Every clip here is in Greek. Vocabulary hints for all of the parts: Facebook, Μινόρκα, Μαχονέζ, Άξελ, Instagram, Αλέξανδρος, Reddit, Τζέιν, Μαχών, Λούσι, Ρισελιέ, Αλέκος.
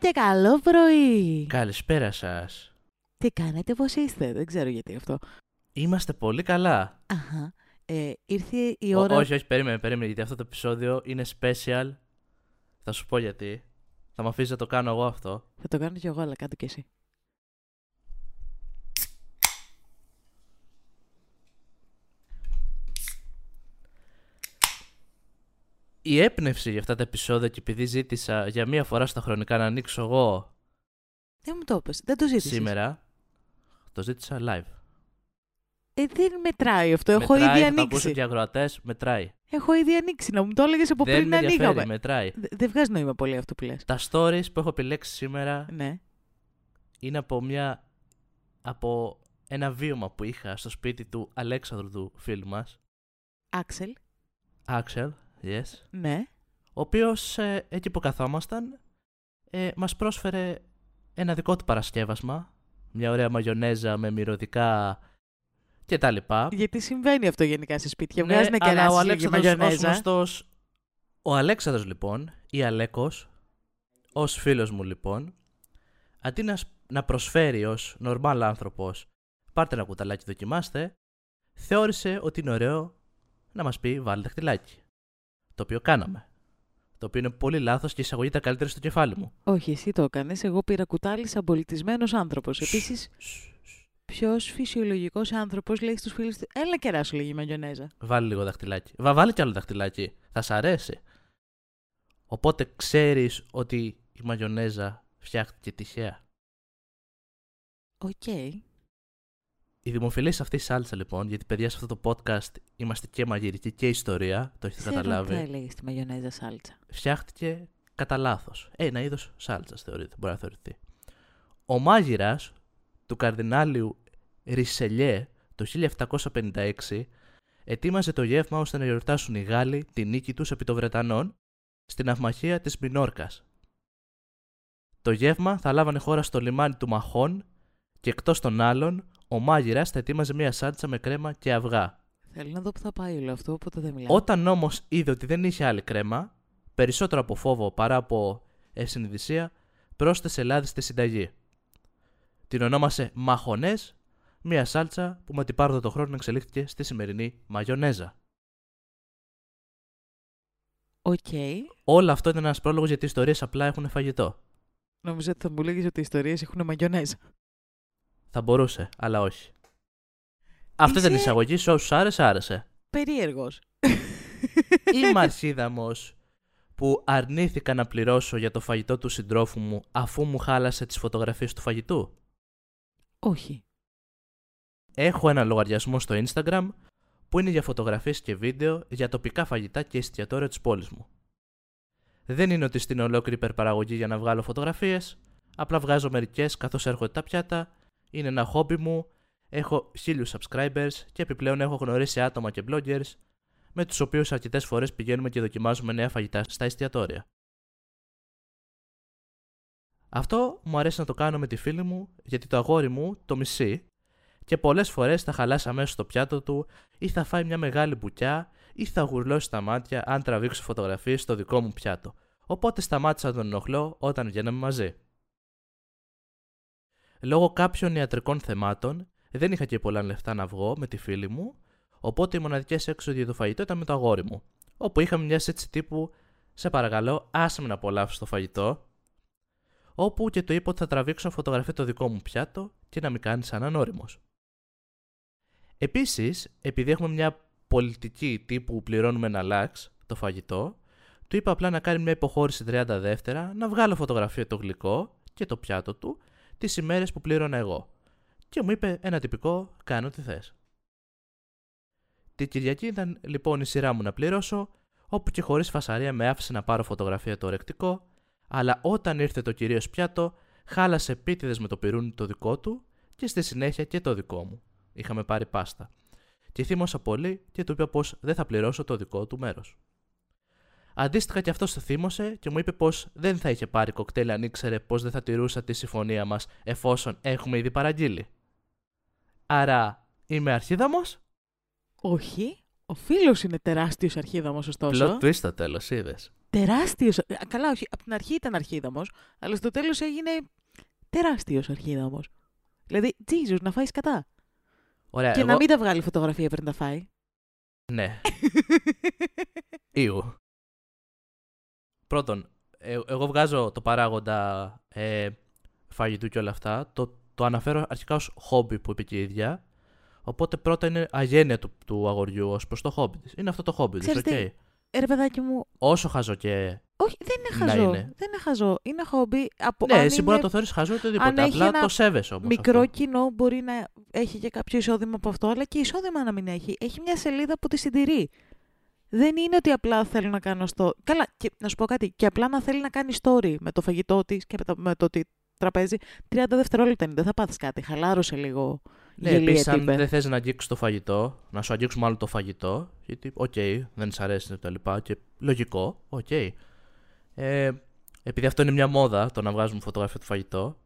και καλό πρωί. Καλησπέρα σας. Τι κάνετε, πώς είστε? Δεν ξέρω γιατί αυτό. Είμαστε πολύ καλά. Αχα. Ήρθε η ώρα... Όχι, περίμενε, γιατί αυτό το επεισόδιο είναι special. Θα σου πω γιατί. Θα με αφήσεις να το κάνω εγώ αυτό. Θα το κάνω κι εγώ, αλλά κάτω κι εσύ. Η έπνευση για αυτά τα επεισόδια, και επειδή ζήτησα για μία φορά στα χρονικά να ανοίξω εγώ... Δεν μου το έπαιξε, δεν το ζήτησες. Σήμερα το ζήτησα live. Δεν μετράει αυτό, έχω ήδη ανοίξει. Θα το ακούσουν και οι αγροατές, μετράει. Έχω ήδη ανοίξει, να μου το έλεγες από πριν να ανοίγαμε. Δεν μετράει. Δεν βγάζει νόημα πολύ αυτό που λες. Τα stories που έχω επιλέξει σήμερα είναι από ένα βίωμα που είχα στο σπίτι του Αλέξανδρου, του φίλου μας. Άξελ. Άξελ, yes. Ναι. Ο οποίος εκεί που καθόμασταν μας πρόσφερε ένα δικό του παρασκεύασμα. Μια ωραία μαγιονέζα με μυρωδικά... και τα λοιπά. Γιατί συμβαίνει αυτό γενικά σε σπίτια. Ναι, βγάζουν κεράσια και μαγιονέζα. Ο Αλέξανδρος λοιπόν, ή Αλέκος, ως φίλος μου λοιπόν, αντί να προσφέρει ως normal άνθρωπος, πάρτε ένα κουταλάκι, δοκιμάστε, θεώρησε ότι είναι ωραίο να μας πει βάλτε δαχτυλάκι. Το οποίο κάναμε. Το οποίο είναι πολύ λάθος και η εισαγωγή ήταν καλύτερη στο κεφάλι μου. Όχι, εσύ το έκανες. Εγώ πήρα κουτάλι σαν πολιτισμένος άνθρωπος. Επίσης. Ποιος φυσιολογικός άνθρωπος λέει στους φίλους του: έλα κεράσου λίγη μαγιονέζα. Βάλει λίγο δαχτυλάκι. Βάλει κι άλλο δαχτυλάκι. Θα σ' αρέσει. Οπότε ξέρεις ότι η μαγιονέζα φτιάχτηκε τυχαία. Οκ. Okay. Η δημοφιλής αυτή σάλτσα λοιπόν, γιατί παιδιά σε αυτό το podcast είμαστε και μαγειρική και ιστορία, το έχετε καταλάβει. Δεν έλεγε τη μαγιονέζα σάλτσα. Φτιάχτηκε κατά λάθος. Ένα είδος σάλτσας θεωρείται, μπορεί να θεωρηθεί. Ο μάγειρας του καρδινάλιου Ρισελιέ το 1756 ετοίμαζε το γεύμα ώστε να γιορτάσουν οι Γάλλοι τη νίκη τους επί των Βρετανών στην ναυμαχία της Μινόρκας. Το γεύμα θα λάβανε χώρα στο λιμάνι του Μαχών και εκτός των άλλων ο μάγειρας θα ετοίμαζε μία σάντσα με κρέμα και αυγά. Θέλω να δω που θα πάει όλο αυτό, οπότε δεν μιλάμε. Όταν όμως είδε ότι δεν είχε άλλη κρέμα, περισσότερο από φόβο παρά από ευσυνειδησία, πρόσθεσε λάδι στη συνταγή. Την ονόμασε Μαχονέζ, μία σάλτσα που με την πάροδο των χρόνων εξελίχθηκε στη σημερινή μαγιονέζα. Οκ. Okay. Όλο αυτό ήταν ένας πρόλογος γιατί οι ιστορίες απλά έχουν φαγητό. Νομίζω ότι θα μου λέγεις ότι οι ιστορίες έχουν μαγιονέζα. Θα μπορούσε, αλλά όχι. Αυτή ήταν η εισαγωγή, σε όσους άρεσε, άρεσε. Περίεργος. Είμαι αρχίδαμος που αρνήθηκα να πληρώσω για το φαγητό του συντρόφου μου αφού μου χάλασε τις φωτογραφίες του φαγητού. Όχι. Έχω ένα λογαριασμό στο Instagram που είναι για φωτογραφίες και βίντεο για τοπικά φαγητά και εστιατόρια της πόλης μου. Δεν είναι ότι στην ολόκληρη υπερπαραγωγή για να βγάλω φωτογραφίες, απλά βγάζω μερικές καθώς έρχονται τα πιάτα, είναι ένα χόμπι μου, έχω 1,000 subscribers και επιπλέον έχω γνωρίσει άτομα και bloggers με τους οποίους αρκετές φορές πηγαίνουμε και δοκιμάζουμε νέα φαγητά στα εστιατόρια. Αυτό μου αρέσει να το κάνω με τη φίλη μου, γιατί το αγόρι μου το μισεί και πολλές φορές θα χαλάσει αμέσως το πιάτο του ή θα φάει μια μεγάλη μπουκιά ή θα γουρλώσει τα μάτια αν τραβήξω φωτογραφίες στο δικό μου πιάτο. Οπότε σταμάτησα να τον ενοχλώ όταν βγαίναμε μαζί. Λόγω κάποιων ιατρικών θεμάτων δεν είχα και πολλά λεφτά να βγω με τη φίλη μου, οπότε οι μοναδικές έξοδοι για το φαγητό ήταν με το αγόρι μου, όπου είχαμε μια έτσι τύπου «σε παρακαλώ, άσε με να απολαύσω το φαγητό», όπου και το είπα ότι θα τραβήξω φωτογραφία το δικό μου πιάτο και να μην κάνει σαν όριμος. Επίσης, επειδή έχουμε μια πολιτική τύπου πληρώνουμε να αλλάξει το φαγητό, του είπα απλά να κάνει μια υποχώρηση 30 δεύτερα, να βγάλω φωτογραφία το γλυκό και το πιάτο του τις ημέρες που πλήρωνα εγώ. Και μου είπε ένα τυπικό «κάνω τι θες». Την Κυριακή ήταν λοιπόν η σειρά μου να πληρώσω, όπου και χωρίς φασαρία με άφησε να πάρω φωτογραφία το ορεκτικό, αλλά όταν ήρθε το κυρίως πιάτο, χάλασε επίτηδες με το πιρούνι το δικό του και στη συνέχεια και το δικό μου. Είχαμε πάρει πάστα. Και θύμωσα πολύ και του είπα πως δεν θα πληρώσω το δικό του μέρος. Αντίστοιχα και αυτός το θύμωσε και μου είπε πως δεν θα είχε πάρει κοκτέιλ αν ήξερε πως δεν θα τηρούσα τη συμφωνία μας εφόσον έχουμε ήδη παραγγείλει. Άρα είμαι αρχίδαμος. Όχι, ο φίλος είναι τεράστιος αρχίδαμος ωστόσο. Plot twist στο τέλος, είδες. τεράστιος. Καλά, όχι, από την αρχή ήταν αρχίδαμος, αλλά στο τέλος έγινε τεράστιος αρχίδαμος. Δηλαδή, Jesus, να φάει κατά. Ωραία, και να μην τα βγάλει φωτογραφία πριν τα φάει. Ναι. Ήου. Πρώτον, εγώ βγάζω το παράγοντα φαγητού και όλα αυτά. Το αναφέρω αρχικά ως χόμπι που είπε και η ίδια. Οπότε πρώτα είναι αγένεια του αγοριού ως προς το χόμπι της. Είναι αυτό το χόμπι της, οκ. Okay. Ρε παιδάκι μου. Όσο χαζό και. Όχι, δεν είναι χαζό. Είναι. Δεν είναι χαζό. Είναι χόμπι. Από... Ναι, εσύ μπορεί να το θεωρείς χαζό ή οτιδήποτε. Απλά το σέβεσαι όμως. Μικρό αυτό. Κοινό μπορεί να έχει και κάποιο εισόδημα από αυτό, αλλά και εισόδημα να μην έχει. Έχει μια σελίδα που τη συντηρεί. Δεν είναι ότι απλά θέλω να κάνω στο. Καλά, και, να σου πω κάτι. Και απλά να θέλει να κάνει story με το φαγητό τη και με το τραπέζι. 30 δευτερόλεπτα είναι. Δεν θα πάθεις κάτι. Χαλάρωσε λίγο. Ναι, επίσης, αν δεν θες να αγγίξεις το φαγητό, να σου αγγίξουμε άλλο το φαγητό, γιατί, οκ, δεν σ' αρέσει κτλ. Και λογικό, οκ. Επειδή αυτό είναι μια μόδα, το να βγάζουμε φωτογραφία του φαγητό.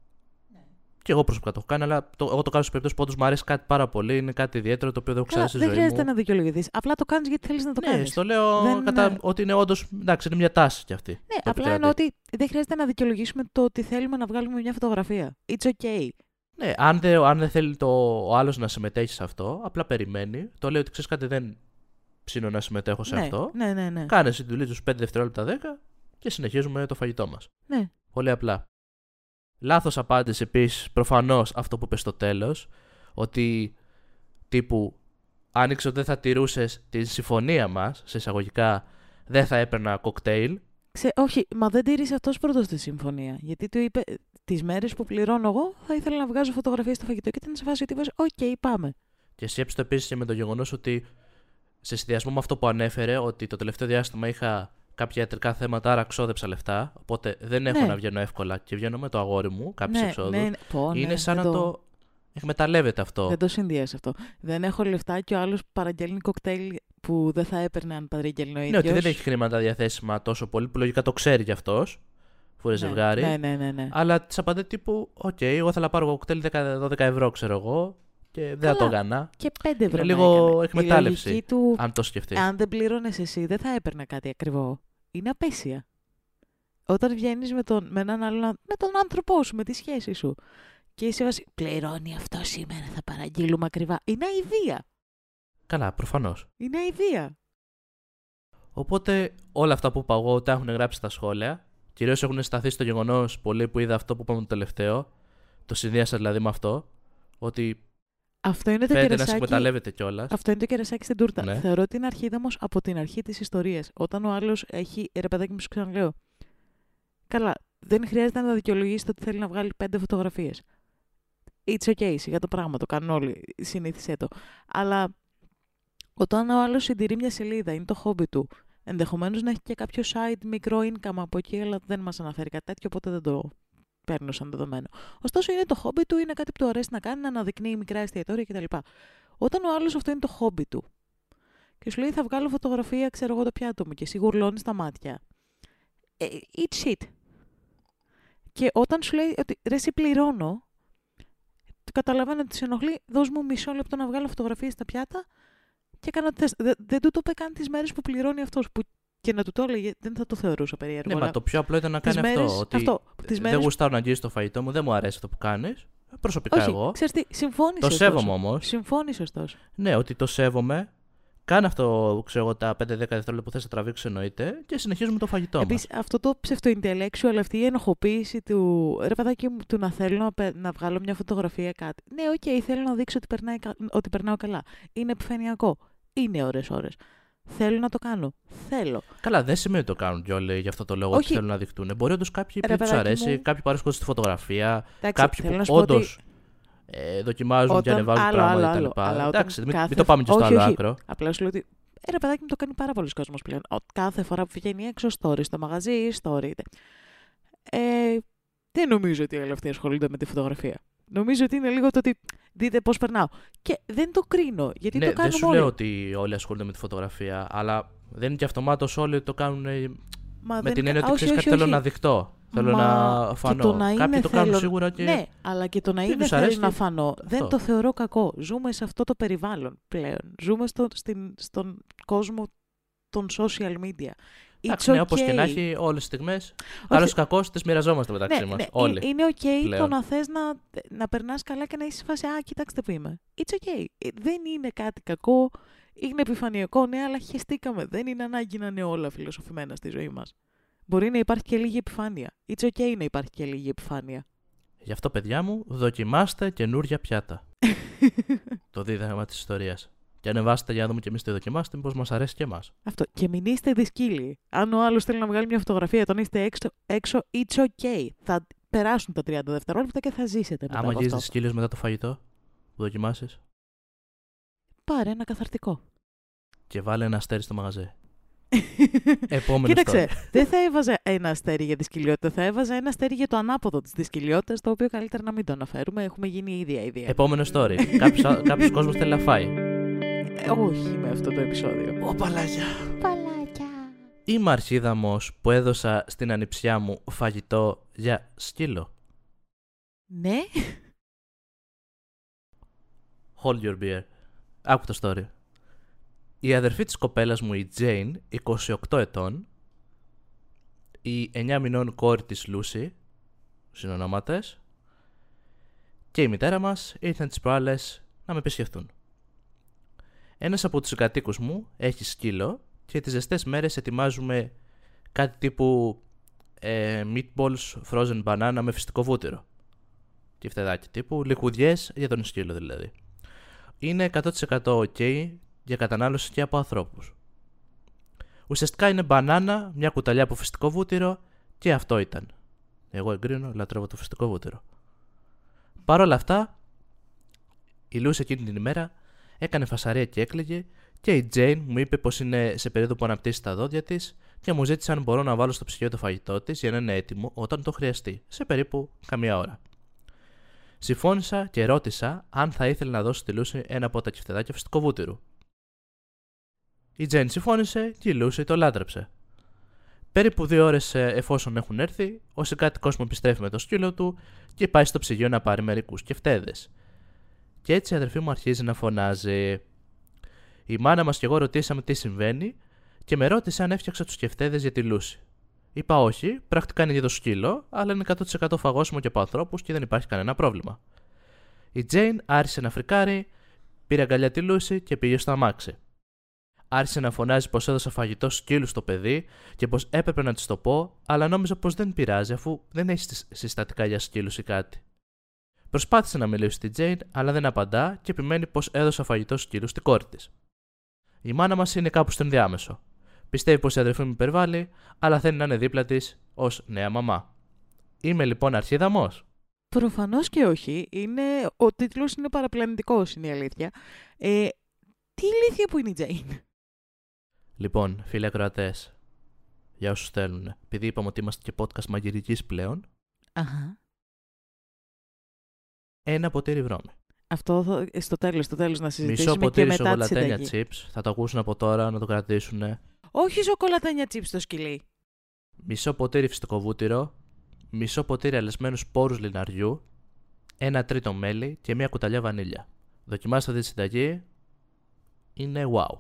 Ναι. Και εγώ προσωπικά το έχω κάνει, αλλά εγώ το κάνω σε περιπτώσεις που όντως μου αρέσει κάτι πάρα πολύ, είναι κάτι ιδιαίτερο το οποίο δεν έχω ξαναδεί στη ζωή μου. Δεν χρειάζεται να δικαιολογηθείς. Απλά το κάνεις γιατί θέλεις να το κάνεις. Ναι, στο λέω ότι είναι όντως. Εντάξει, είναι μια τάση κι αυτή. Ναι, απλά εννοώ ότι δεν χρειάζεται να δικαιολογήσουμε το ότι θέλουμε να βγάλουμε μια φωτογραφία. It's okay. Ναι, αν δεν θέλει ο άλλος να συμμετέχει σε αυτό, απλά περιμένει. Το λέει ότι ξέρεις κάτι, δεν ψήνω να συμμετέχω σε αυτό. Ναι. Κάνε τη δουλειά τους 5 δευτερόλεπτα 10 και συνεχίζουμε το φαγητό μας. Ναι. Πολύ απλά. Λάθος απάντηση επίσης, προφανώς αυτό που είπες στο τέλος, ότι τύπου άνοιξε ότι δεν θα τηρούσες τη συμφωνία μας, σε εισαγωγικά δεν θα έπαιρνα κοκτέιλ. Όχι, μα δεν τήρησε αυτός πρώτος τη συμφωνία. Γιατί του είπε, τις μέρες που πληρώνω εγώ, θα ήθελα να βγάζω φωτογραφίες στο φαγητό και ήταν σε φάση ότι είπες, οκ, πάμε. Και σκέψτε επίσης και με το γεγονός ότι σε συνδυασμό με αυτό που ανέφερε, ότι το τελευταίο διάστημα είχα κάποια ιατρικά θέματα, άρα ξόδεψα λεφτά. Οπότε δεν έχω να βγαίνω εύκολα και βγαίνω με το αγόρι μου κάποιες εξόδους. Είναι σαν να το εκμεταλλεύεται αυτό. Δεν το συνδυάζει αυτό. Δεν έχω λεφτά και ο άλλος παραγγέλνει κοκτέιλ που δεν θα έπαιρνε αν παρήγγελνε ο ίδιος. Ναι, ότι δεν έχει χρήματα διαθέσιμα τόσο πολύ, που λογικά το ξέρει κι αυτός, που είναι ζευγάρι. Ναι. Αλλά της απαντάει τύπου, οκ, εγώ θα πάρω κοκτέιλ 10-12 ευρώ, ξέρω εγώ, και δεν θα το έκανα. Και 5 ευρώ. Είναι λίγο εκμετάλλευση, αν το σκεφτεί. Αν δεν πλήρωνες εσύ, δεν θα έπαιρνα κάτι ακριβό. Είναι απέσια. Όταν βγαίνεις με έναν άλλον, με τον άνθρωπό σου, με τη σχέση σου. Και είσαι βασίλισσα, πληρώνει αυτό σήμερα, θα παραγγείλουμε ακριβά. Είναι αηδία. Καλά, προφανώς. Είναι αηδία. Οπότε όλα αυτά που είπα εγώ τα έχουν γράψει στα σχόλια. Κυρίως έχουν σταθεί στο γεγονός πολλοί που είδα αυτό που είπαμε το τελευταίο. Το συνδύασα δηλαδή με αυτό. Ότι αυτό είναι το κερασάκι. Να συμμεταλλεύεται κιόλας. Αυτό είναι το κερασάκι στην τούρτα. Ναι. Θεωρώ ότι είναι αρχίδαμος από την αρχή της ιστορίας. Όταν ο άλλος έχει. Ρε παιδάκι μου, σου ξαναλέω. Καλά, δεν χρειάζεται να δικαιολογήσει το ότι θέλει να βγάλει 5 φωτογραφίες. It's okay, σιγά το πράγμα, το κάνουν όλοι. Συνήθισε το. Αλλά. Όταν ο άλλος συντηρεί μια σελίδα, είναι το χόμπι του. Ενδεχομένως να έχει και κάποιο side μικρό income από εκεί, αλλά δεν μας αναφέρει κάτι τέτοιο, οπότε δεν το παίρνω σαν δεδομένο. Ωστόσο, είναι το χόμπι του, είναι κάτι που του αρέσει να κάνει, να αναδεικνύει μικρά εστιατόρια κτλ. Όταν ο άλλος αυτό είναι το χόμπι του και σου λέει θα βγάλω φωτογραφία, ξέρω εγώ το πιάτο μου και εσύ γουρλώνεις τα μάτια. It's shit. Και όταν σου λέει ότι ρε, εσύ πληρώνω, καταλαβαίνω ότι σε ενοχλεί, δώσ' μου μισό λεπτό να βγάλω φωτογραφίες στα πιάτα. Και έκανα δεν του το είπε καν τις μέρες που πληρώνει αυτός. Που και να του το έλεγε, δεν θα το θεωρούσα περίεργο. Ναι, αλλά... μα το πιο απλό ήταν να κάνει αυτό. Δεν γουστάρω να αγγίσεις το φαγητό μου, δεν μου αρέσει αυτό που κάνεις. Προσωπικά όχι, εγώ. Ξέρεις τι, συμφώνησε. Το σέβομαι όμως. Συμφώνησε ωστόσο. Ναι, ότι το σέβομαι. Κάνω αυτό, ξέρω, τα 5-10 δευτερόλεπτα που θες να τραβήξεις, εννοείται, και συνεχίζουμε το φαγητό μας. Επίσης, αυτό το ψευτοintellectual, αλλά αυτή η ενοχοποίηση του ρε παιδάκι μου, του να θέλω να βγάλω μια φωτογραφία κάτι. Ναι, οκ, θέλω να δείξω ότι περνάω καλά. Είναι επιφανειακό. Είναι ώρες. Θέλω να το κάνω. Θέλω. Καλά, δεν σημαίνει ότι το κάνουν κι όλοι γι' αυτό το λόγο. Όχι. Ότι θέλουν να δειχτούν. Μπορεί όντως κάποιοι που τους αρέσει, κάποιοι που αρέσκονται στη φωτογραφία, κάποιοι που όντως. Δοκιμάζουν και ανεβάζουν πράγματα κτλ. Εντάξει, μην το πάμε και στο άλλο άκρο. Απλά σου λέω ότι ρε παιδάκι μου, το κάνει πάρα πολλοί κόσμος πλέον. Κάθε φορά που βγαίνει έξω, story στο μαγαζί ή story. Δεν νομίζω ότι οι αυτοί ασχολούνται με τη φωτογραφία. Νομίζω ότι είναι λίγο το ότι δείτε πώς περνάω. Και δεν το κρίνω, γιατί το κάνουμε όλοι. Δεν σου λέω ότι όλοι ασχολούνται με τη φωτογραφία, αλλά δεν είναι και αυτομάτως όλοι το κάνουν με την έννοια ότι ξέρεις κάτι θέλω να δειχτώ. Θέλω να φανώ. Κάποιοι το κάνουν σίγουρα και. Ναι, αλλά και το να είναι θέλω να φανώ δεν το θεωρώ κακό. Ζούμε σε αυτό το περιβάλλον πλέον. Ζούμε στον κόσμο των social media. Εντάξει, ναι, όπως και να έχει, όλες τις στιγμές. Καλώς ή κακώς, τις μοιραζόμαστε μεταξύ μας. Όλοι. Είναι OK το να θες να περνάς καλά και να είσαι σε φάση. Α, κοιτάξτε που είμαι. It's OK. Δεν είναι κάτι κακό. Είναι επιφανειακό, ναι, αλλά χεστήκαμε. Δεν είναι ανάγκη να είναι όλα φιλοσοφημένα στη ζωή μας. Μπορεί να υπάρχει και λίγη επιφάνεια. It's OK να υπάρχει και λίγη επιφάνεια. Γι' αυτό, παιδιά μου, δοκιμάστε καινούρια πιάτα. Το δίδαγμα της ιστορίας. Και ανεβάστε για να δούμε και εμείς τι δοκιμάστε, μήπως μας αρέσει και εμάς. Αυτό. Και μην είστε δυσκύλοι. Αν ο άλλος θέλει να βγάλει μια φωτογραφία, τον είστε έξω, it's OK. Θα περάσουν τα 30 δευτερόλεπτα και θα ζήσετε μετά. Άμα γίνεις δυσκύλιος μετά το φαγητό, που δοκιμάσεις. Πάρε ένα καθαρτικό. Και βάλε ένα αστέρι στο μαγαζί. Επόμενο. Κοίταξε, δεν θα έβαζα ένα αστέρι για τη δυσκολιότητα, θα έβαζα ένα αστέρι για το ανάποδο της δυσκολιότητας, το οποίο καλύτερα να μην το αναφέρουμε, έχουμε γίνει ήδη αηδία. Επόμενο story. Κάποιος κόσμος θέλει να φάει. Όχι με αυτό το επεισόδιο. Ω, παλάκια. Είμαι αρχίδαμος που έδωσα στην ανιψιά μου φαγητό για σκύλο. Ναι. Hold your beer. Άκου το story. Η αδερφή της κοπέλας μου, η Τζέιν, 28 ετών, η 9 μηνών κόρη της Λούσι, συνονόματες, και η μητέρα μας ήρθαν τις προάλλες να με επισκεφτούν. Ένας από τους συγκατοίκους μου έχει σκύλο και τις ζεστές μέρες ετοιμάζουμε κάτι τύπου meatballs, frozen banana με φυστικό βούτυρο. Και φτεδάκι τύπου, λιχουδιές για τον σκύλο δηλαδή. Είναι 100% OK για κατανάλωση και από ανθρώπους. Ουσιαστικά είναι μπανάνα, μια κουταλιά από φυστικό βούτυρο και αυτό ήταν. Εγώ εγκρίνω, λατρεύω το φυστικό βούτυρο. Παρ' όλα αυτά, η Λούς εκείνη την ημέρα έκανε φασαρία και έκλαιγε και η Τζέιν μου είπε πως είναι σε περίοδο που αναπτύσσει τα δόντια της και μου ζήτησε αν μπορώ να βάλω στο ψυγείο το φαγητό της για να είναι έτοιμο όταν το χρειαστεί, σε περίπου καμία ώρα. Συμφώνησα και ρώτησα αν θα ήθελε να δώσω στη Λούση ένα από τα κυφτεδάκια φυστικού βούτυρου. Η Τζέιν συμφώνησε και η Λούση το λάτρεψε. Περίπου 2 ώρες εφόσον έχουν έρθει, ο συγκάτοικός μου επιστρέφει με το σκύλο του και πάει στο ψυγείο να πάρει μερικούς κεφτέδες. Και έτσι η αδερφή μου αρχίζει να φωνάζει. Η μάνα μας και εγώ ρωτήσαμε τι συμβαίνει και με ρώτησε αν έφτιαξα τους κεφτέδες για τη Λούση. Είπα όχι, πρακτικά είναι για το σκύλο, αλλά είναι 100% φαγώσιμο και από ανθρώπους και δεν υπάρχει κανένα πρόβλημα. Η Τζέιν άρχισε να φρικάρει, πήρε αγκαλιά τη Λούση και πήγε στο αμάξι. Άρχισε να φωνάζει πως έδωσα φαγητό σκύλου στο παιδί και πως έπρεπε να της το πω, αλλά νόμιζα πως δεν πειράζει αφού δεν έχει συστατικά για σκύλους ή κάτι. Προσπάθησε να μιλήσει στη Τζέιν, αλλά δεν απαντά και επιμένει πως έδωσα φαγητό σκύλου στην κόρη της. Η μάνα μας είναι κάπου στον διάμεσο. Πιστεύει πως η αδερφή μου υπερβάλλει, αλλά θέλει να είναι δίπλα της ως νέα μαμά. Είμαι λοιπόν αρχίδαμος. Προφανώς και όχι. Ο τίτλος είναι παραπλανητικός, είναι η αλήθεια. Τι ηλίθεια που είναι η Τζέιν. Λοιπόν, φίλοι ακροατές, για όσους θέλουν, επειδή είπαμε ότι είμαστε και podcast μαγειρικής πλέον. Αχα. Ένα ποτήρι βρώμη. Αυτό στο τέλος να συζητήσουμε. Μισό ποτήρι σοκολατένια chips. Θα το ακούσουν από τώρα, να το κρατήσουν. Όχι σοκολατένια chips στο σκυλί. Μισό ποτήρι φυστικό βούτυρο, μισό ποτήρι αλεσμένου σπόρους λιναριού, 1/3 μέλι και μια κουταλιά βανίλια. Δοκιμάστε αυτή τη συνταγή. Είναι wow.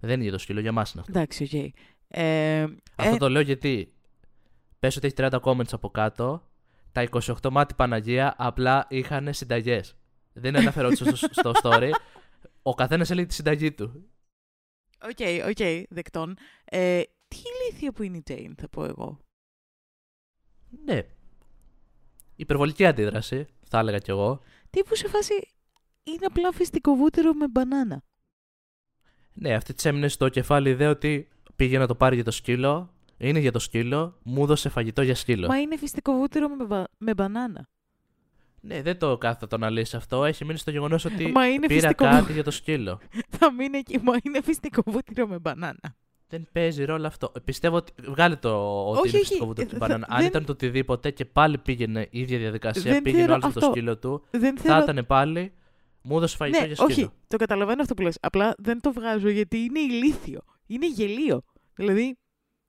Δεν είναι για το σκύλο, για μας είναι αυτό. Εντάξει, okay. Αυτό το λέω γιατί πες ότι έχει 30 comments από κάτω, τα 28 μάτι Παναγία απλά είχαν συνταγές. Δεν αναφερόντουσαν στο story. Ο καθένας έλεγε τη συνταγή του. Οκ, δεκτών. Τι ηλίθεια που είναι η Τζέιν, θα πω εγώ. Ναι. Υπερβολική αντίδραση, θα έλεγα κι εγώ. Τύπου σε φάση είναι απλά φυστικό βούτυρο με μπανάνα. Ναι, αυτή της έμεινε στο κεφάλι η ιδέα ότι πήγε να το πάρει για το σκύλο, είναι για το σκύλο, μου δώσε φαγητό για σκύλο. Μα είναι φυστικό βούτυρο με μπανάνα. Ναι, δεν το κάθεται το να λύσει αυτό. Έχει μείνει στο γεγονός ότι πήρα κάτι για το σκύλο. Θα μείνει εκεί. Μα είναι φυστικό βούτυρο με μπανάνα. Δεν παίζει ρόλο αυτό. Πιστεύω ότι. Βγάλε το ότι είναι φυστικό βούτυρο με μπανάνα. Αν ήταν το οτιδήποτε και πάλι πήγαινε η ίδια διαδικασία, πήγαινε άλλο στο σκύλο του, θα ήταν πάλι. Μου έδωσε φαγητό για σκύλο. Όχι, το καταλαβαίνω αυτό που λες. Απλά δεν το βγάζω γιατί είναι ηλίθιο. Είναι γελίο. Δηλαδή,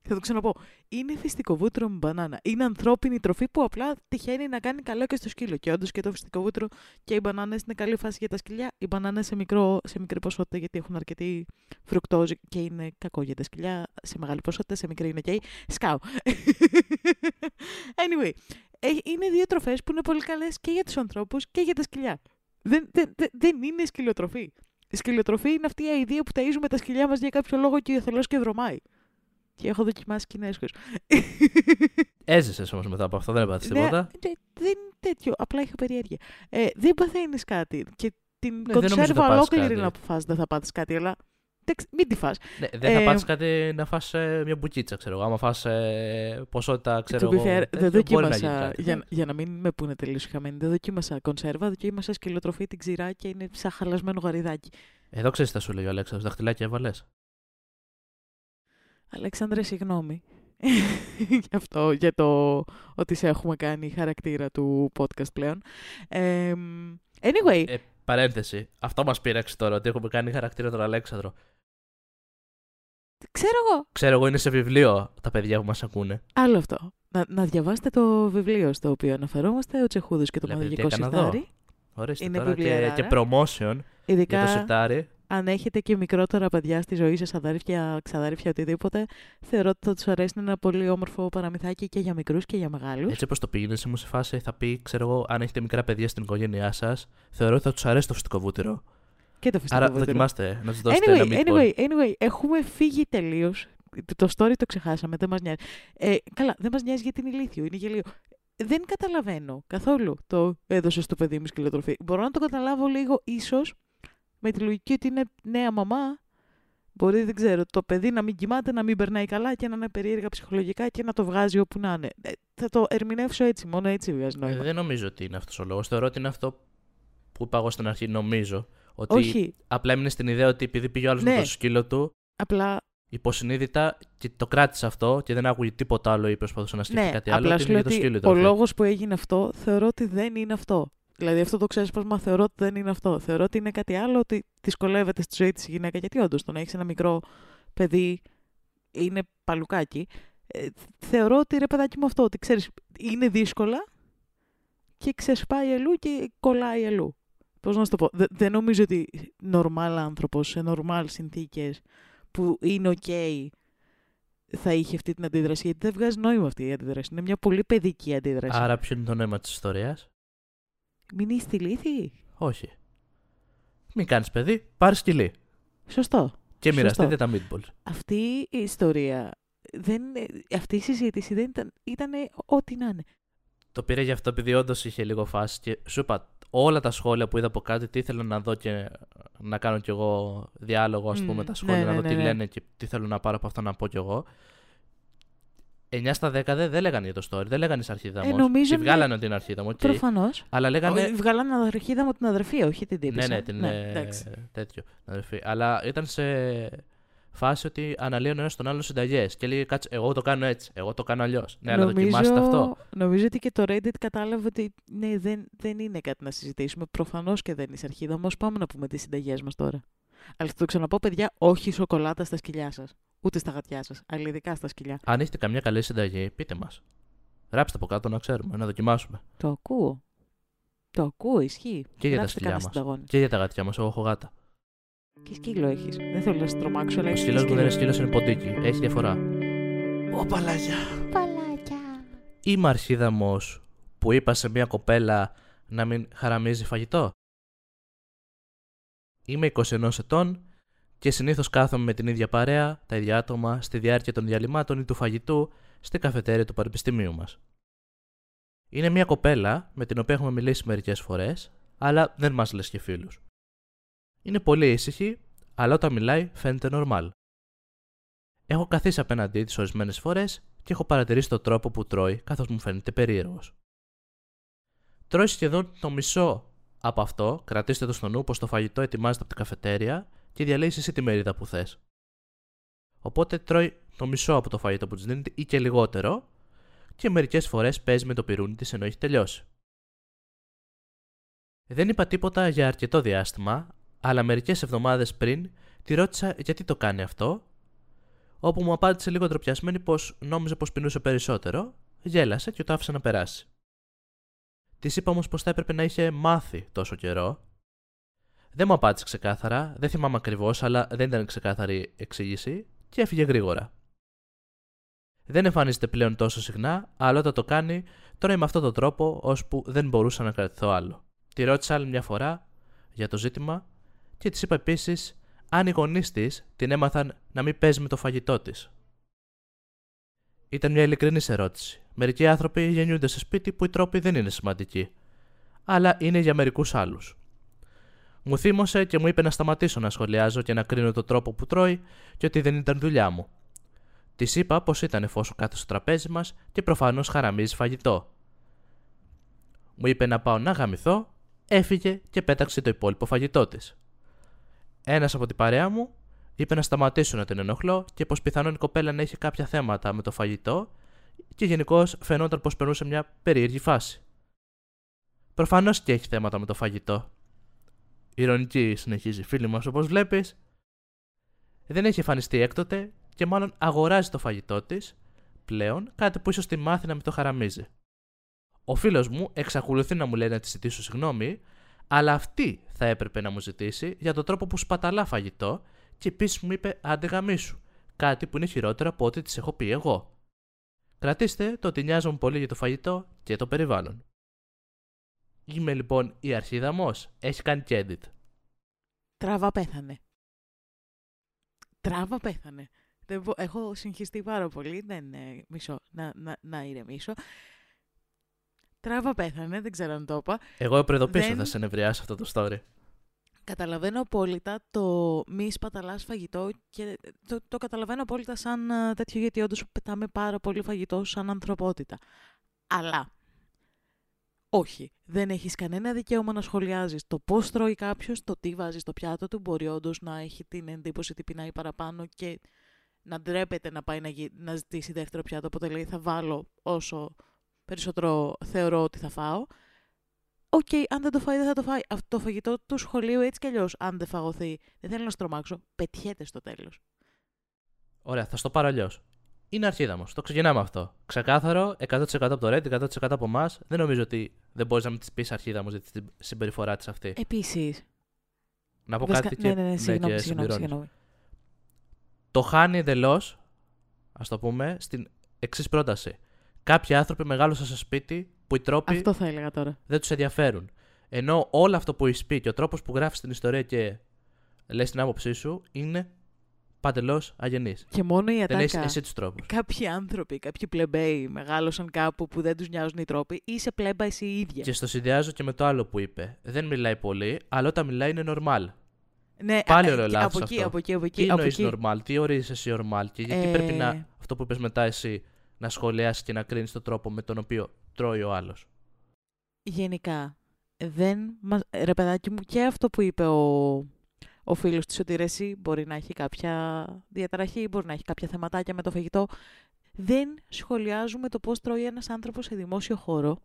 θα το ξαναπώ. είναι φιστικοβούτρο με μπανάνα. Είναι ανθρώπινη τροφή που απλά τυχαίνει να κάνει καλό και στο σκύλο. Και όντως και το φιστικοβούτρο και οι μπανάνες είναι καλή φάση για τα σκυλιά. Οι μπανάνες σε μικρή ποσότητα, γιατί έχουν αρκετή φρουκτόζη και είναι κακό για τα σκυλιά. Σε μεγάλη ποσότητα, σε μικρή είναι και σκάου. Anyway, είναι δύο τροφές που είναι πολύ καλές και για τους ανθρώπους και για τα σκυλιά. Δεν είναι σκυλοτροφή. Η σκυλοτροφή είναι αυτή η αηδία που ταΐζουμε τα σκυλιά μας για κάποιο λόγο και θελώς και βρωμάει. Και έχω δοκιμάσει κινέζικος. Έζησες όμως μετά από αυτό, δεν έπαθες τίποτα. Δεν είναι τέτοιο, απλά είχα περιέργεια. Δεν παθαίνεις κάτι. Και την κονσέρβα ολόκληρη να φας, δεν θα πάθεις κάτι, αλλά μην τη φας. Ναι, δεν θα πάθεις κάτι να φας μια μπουκίτσα, ξέρω εγώ. Άμα φας ποσότητα, ξέρω εγώ. Δεν δοκίμασα. Για να μην με πούνε τελείως χαμένοι, δεν δοκίμασα κονσέρβα, δοκίμασα σκυλοτροφή, την ξηρά και είναι σαν χαλασμένο γαριδάκι. Εδώ ξέρεις τι σου λέει ο Αλέξανδρος, δαχτυλάκια έβαλες. Αλέξανδρε, συγγνώμη γι' αυτό, για το ότι σε έχουμε κάνει χαρακτήρα του podcast πλέον. Anyway. Παρένθεση. Αυτό μας πείραξε τώρα, ότι έχουμε κάνει χαρακτήρα τον Αλέξανδρο. Ξέρω εγώ, είναι σε βιβλίο τα παιδιά που μας ακούνε. Άλλο αυτό. Να διαβάσετε το βιβλίο στο οποίο αναφερόμαστε, ο Τσεχούδος και το Μαδελικό Σιρτάρι. Ορίστε, είναι βιβλία και promotion. Ειδικά για το Σιρτάρι. Αν έχετε και μικρότερα παιδιά στη ζωή σας, αδέρφια, ξαδέρφια, οτιδήποτε, θεωρώ ότι θα τους αρέσει, ένα πολύ όμορφο παραμυθάκι και για μικρούς και για μεγάλους. Έτσι όπως το πήγαινες, μου σε φάση θα πει, ξέρω εγώ, αν έχετε μικρά παιδιά στην οικογένειά σας, θεωρώ ότι θα τους αρέσει το φιστικοβούτυρο. Και το φιστικοβούτυρο. Άρα δοκιμάστε να τους δώσετε ένα μήνυμα. Anyway, έχουμε φύγει τελείως. Το story το ξεχάσαμε, δεν μας νοιάζει. Καλά, δεν μας νοιάζει γιατί είναι ηλίθιο, είναι γελίο. Δεν καταλαβαίνω καθόλου το έδωσε στο παιδί μου σκυλοτροφή. Μπορώ να το καταλάβω λίγο ίσως. Με τη λογική ότι είναι νέα μαμά, μπορεί, δεν ξέρω, το παιδί να μην κοιμάται, να μην περνάει καλά και να είναι περίεργα ψυχολογικά και να το βγάζει όπου να είναι. Θα το ερμηνεύσω έτσι, μόνο έτσι βγάζει νόημα. Δεν νομίζω ότι είναι αυτός ο λόγος. Θεωρώ ότι είναι αυτό που είπα εγώ στην αρχή. Νομίζω ότι όχι. Απλά έμεινε στην ιδέα ότι επειδή πήγε ο άλλος με το σκύλο του, απλά υποσυνείδητα και το κράτησε αυτό και δεν άκουγε τίποτα άλλο ή προσπαθούσε να σκεφτεί κάτι άλλο. Απλά σου ότι ο λόγος που έγινε αυτό θεωρώ ότι δεν είναι αυτό. Δηλαδή, αυτό το ξέσπασμα θεωρώ ότι δεν είναι αυτό. Θεωρώ ότι είναι κάτι άλλο, ότι δυσκολεύεται στη ζωή της η γυναίκα. Γιατί όντως το να έχεις ένα μικρό παιδί είναι παλουκάκι. Θεωρώ ότι ρε παιδάκι μου αυτό, ότι ξέρεις, είναι δύσκολα και ξεσπάει αλλού και κολλάει αλλού. Πώς να σου το πω. Δεν νομίζω ότι νορμάλ άνθρωπος, σε νορμάλ συνθήκες που είναι OK, θα είχε αυτή την αντίδραση. Γιατί δεν βγάζει νόημα αυτή η αντίδραση. Είναι μια πολύ παιδική αντίδραση. Άρα, ποιο είναι το νόημα της ιστορίας. Μην είσαι ηλίθιοι. Όχι. Μην κάνεις παιδί, πάρεις σκυλί. Σωστό. Και μοιραστείτε τα meatballs. Αυτή η ιστορία, αυτή η συζήτηση δεν ήταν ό,τι να είναι. Το πήρα γι' αυτό επειδή όντως είχε λίγο φάση και σου είπα όλα τα σχόλια που είδα από κάτι τι ήθελα να δω και να κάνω κι εγώ διάλογο, ας πούμε, τα σχόλια, να δω τι λένε και τι θέλω να πάρω από αυτό να πω κι εγώ. 9 στα 10 δεν λέγανε για το story, δεν λέγανε Αρχίδαμο. Τη βγάλανε την Αρχίδαμο. Okay. Προφανώς. Αλλά λέγανε. Βγάλανε Αρχίδαμο την αδερφή, όχι την τύπησα. Τέτοιο. Αδερφή. Αλλά ήταν σε φάση ότι αναλύουν ένας τον άλλον συνταγές. Και λέει, κάτσε, εγώ το κάνω έτσι. Εγώ το κάνω αλλιώς. Ναι, αλλά δοκιμάστε αυτό. Νομίζω ότι και το Reddit κατάλαβε ότι ναι, δεν είναι κάτι να συζητήσουμε. Προφανώς και δεν είσαι Αρχίδαμο. Πάμε να πούμε τις συνταγές μας τώρα. Αλλά θα το ξαναπώ, παιδιά, όχι σοκολάτα στα σκυλιά σας. Ούτε στα γατιά σας, αλλά ειδικά στα σκυλιά. Αν έχετε καμιά καλή συνταγή, πείτε μας. Ράψτε από κάτω να ξέρουμε, να δοκιμάσουμε. Το ακούω. Το ακούω, ισχύει. Και για ράψτε τα σκυλιά μας. Και για τα γατιά μας, εγώ έχω γάτα. Και σκύλο έχεις. Δεν θέλω να σε τρομάξω, αλλά έχεις σκύλο. Ο σκύλος που δεν είναι σκύλος είναι ποντίκι. Έχει διαφορά. Ω, παλάκια. Παλάκια. Είμαι Αρχίδαμος που είπα σε μια κοπέλα να μην χαραμίζει φαγητό. Είμαι 21 ετών. Και συνήθως κάθομαι με την ίδια παρέα, τα ίδια άτομα, στη διάρκεια των διαλυμάτων ή του φαγητού, στη καφετέρια του πανεπιστημίου μας. Είναι μια κοπέλα με την οποία έχουμε μιλήσει μερικές φορές, αλλά δεν μας λες και φίλους. Είναι πολύ ήσυχη, αλλά όταν μιλάει φαίνεται normal. Έχω καθίσει απέναντί της ορισμένες φορές και έχω παρατηρήσει τον τρόπο που τρώει, καθώς μου φαίνεται περίεργος. Τρώει σχεδόν το μισό από αυτό, κρατήστε το στο νου πως το φαγητό ετοιμάζεται από την καφετέρια. Και διαλέγεις εσύ τη μερίδα που θες. Οπότε τρώει το μισό από το φαγητό που της δίνεται ή και λιγότερο, και μερικές φορές παίζει με το πιρούνι της ενώ έχει τελειώσει. Δεν είπα τίποτα για αρκετό διάστημα, αλλά μερικές εβδομάδες πριν τη ρώτησα γιατί το κάνει αυτό, όπου μου απάντησε λίγο ντροπιασμένη πως νόμιζε πως πεινούσε περισσότερο, γέλασε και το άφησε να περάσει. Της είπα όμως πως θα έπρεπε να είχε μάθει τόσο καιρό. Δεν μου απάντησε ξεκάθαρα, δεν θυμάμαι ακριβώς, αλλά δεν ήταν ξεκάθαρη εξήγηση και έφυγε γρήγορα. Δεν εμφανίζεται πλέον τόσο συχνά, αλλά όταν το κάνει, τώρα με αυτόν τον τρόπο, ώσπου δεν μπορούσα να κρατηθώ άλλο. Τη ρώτησα άλλη μια φορά για το ζήτημα και της είπα επίσης αν οι γονείς της την έμαθαν να μην παίζει με το φαγητό της. Ήταν μια ειλικρινής ερώτηση. Μερικοί άνθρωποι γεννιούνται σε σπίτι που οι τρόποι δεν είναι σημαντικοί, αλλά είναι για μερικούς άλλους. Μου θύμωσε και μου είπε να σταματήσω να σχολιάζω και να κρίνω τον τρόπο που τρώει και ότι δεν ήταν δουλειά μου. Της είπα πως ήταν εφόσον κάθεται στο τραπέζι μας και προφανώς χαραμίζει φαγητό. Μου είπε να πάω να γαμηθώ, έφυγε και πέταξε το υπόλοιπο φαγητό της. Ένας από την παρέα μου είπε να σταματήσω να την ενοχλώ και πως πιθανόν η κοπέλα να είχε κάποια θέματα με το φαγητό και γενικώς φαινόταν πως περνούσε μια περίεργη φάση. Προφανώς και έχει θέματα με το φαγητό. Ηρωνική συνεχίζει, φίλη μας, όπως βλέπεις. Δεν έχει εμφανιστεί έκτοτε και μάλλον αγοράζει το φαγητό της πλέον, κάτι που ίσως τη μάθει να μην το χαραμίζει. Ο φίλος μου εξακολουθεί να μου λέει να τη ζητήσω συγγνώμη, αλλά αυτή θα έπρεπε να μου ζητήσει για τον τρόπο που σπαταλά φαγητό και επίσης μου είπε άντε γαμίσου, κάτι που είναι χειρότερο από ό,τι της έχω πει εγώ. Κρατήστε το ότι νοιάζομαι πολύ για το φαγητό και το περιβάλλον. Είμαι λοιπόν η αρχίδαμος, έχει κάνει και edit. Τράβα πέθανε. Έχω συγχυστεί πάρα πολύ, δεν μισώ να ηρεμήσω. Τράβα πέθανε, δεν ξέρω αν το είπα. Εγώ προειδοποίησα θα σε νευριάσω αυτό το story. Καταλαβαίνω απόλυτα το μη σπαταλάς φαγητό και το καταλαβαίνω απόλυτα σαν τέτοιο, γιατί όντως πετάμε πάρα πολύ φαγητό σαν ανθρωπότητα. Αλλά όχι, δεν έχεις κανένα δικαίωμα να σχολιάζεις το πώς τρώει κάποιος, το τι βάζει στο πιάτο του. Μπορεί όντως να έχει την εντύπωση ότι πεινάει παραπάνω και να ντρέπεται να πάει να ζητήσει δεύτερο πιάτο, οπότε λέει θα βάλω όσο περισσότερο θεωρώ ότι θα φάω. Οκ, αν δεν το φάει, δεν θα το φάει. Αυτό το φαγητό του σχολείου έτσι κι αλλιώς, αν δεν φαγωθεί, δεν θέλω να στρομάξω, πετιέται στο τέλος. Ωραία, θα στο πάρω αλλιώς. Είναι αρχίδαμος, το ξεκινάμε αυτό. Ξεκάθαρο, 100% από το Reddit, 100% από εμάς. Δεν νομίζω ότι δεν μπορείς να μην της πεις αρχίδαμος για τη συμπεριφορά της αυτή. Επίσης. Να πω κάτι και. Ναι, συγγνώμη. Το χάνει εντελώς, ας το πούμε, στην εξής πρόταση. Κάποιοι άνθρωποι μεγάλωσαν σε σπίτι που οι τρόποι δεν τους ενδιαφέρουν. Ενώ όλο αυτό που έχεις πει και ο τρόπος που γράφεις την ιστορία και λες την άποψή σου είναι παντελώς αγενής. Και μόνο η ατάκα. Δεν έχεις εσύ τους τρόπους. Κάποιοι άνθρωποι, κάποιοι πλεμπαίοι μεγάλωσαν κάπου που δεν τους νοιάζουν οι τρόποι. Είσαι πλέμπα εσύ η ίδια. Και στο συνδυάζω και με το άλλο που είπε. Δεν μιλάει πολύ, αλλά όταν μιλάει είναι normal. Ναι, πάλι όλο λάθος αυτό. Από εκεί. Τι εννοείς normal, τι ορίζεις εσύ normal και γιατί πρέπει να, αυτό που είπες μετά εσύ, να σχολιάσεις και να κρίνεις τον τρόπο με τον οποίο τρώει ο άλλος. Γενικά, ρε παιδάκι μου, και αυτό που είπε ο φίλος της, ότι ρε εσύ μπορεί να έχει κάποια διαταραχή, μπορεί να έχει κάποια θεματάκια με το φαγητό. Δεν σχολιάζουμε το πώς τρώει ένας άνθρωπος σε δημόσιο χώρο.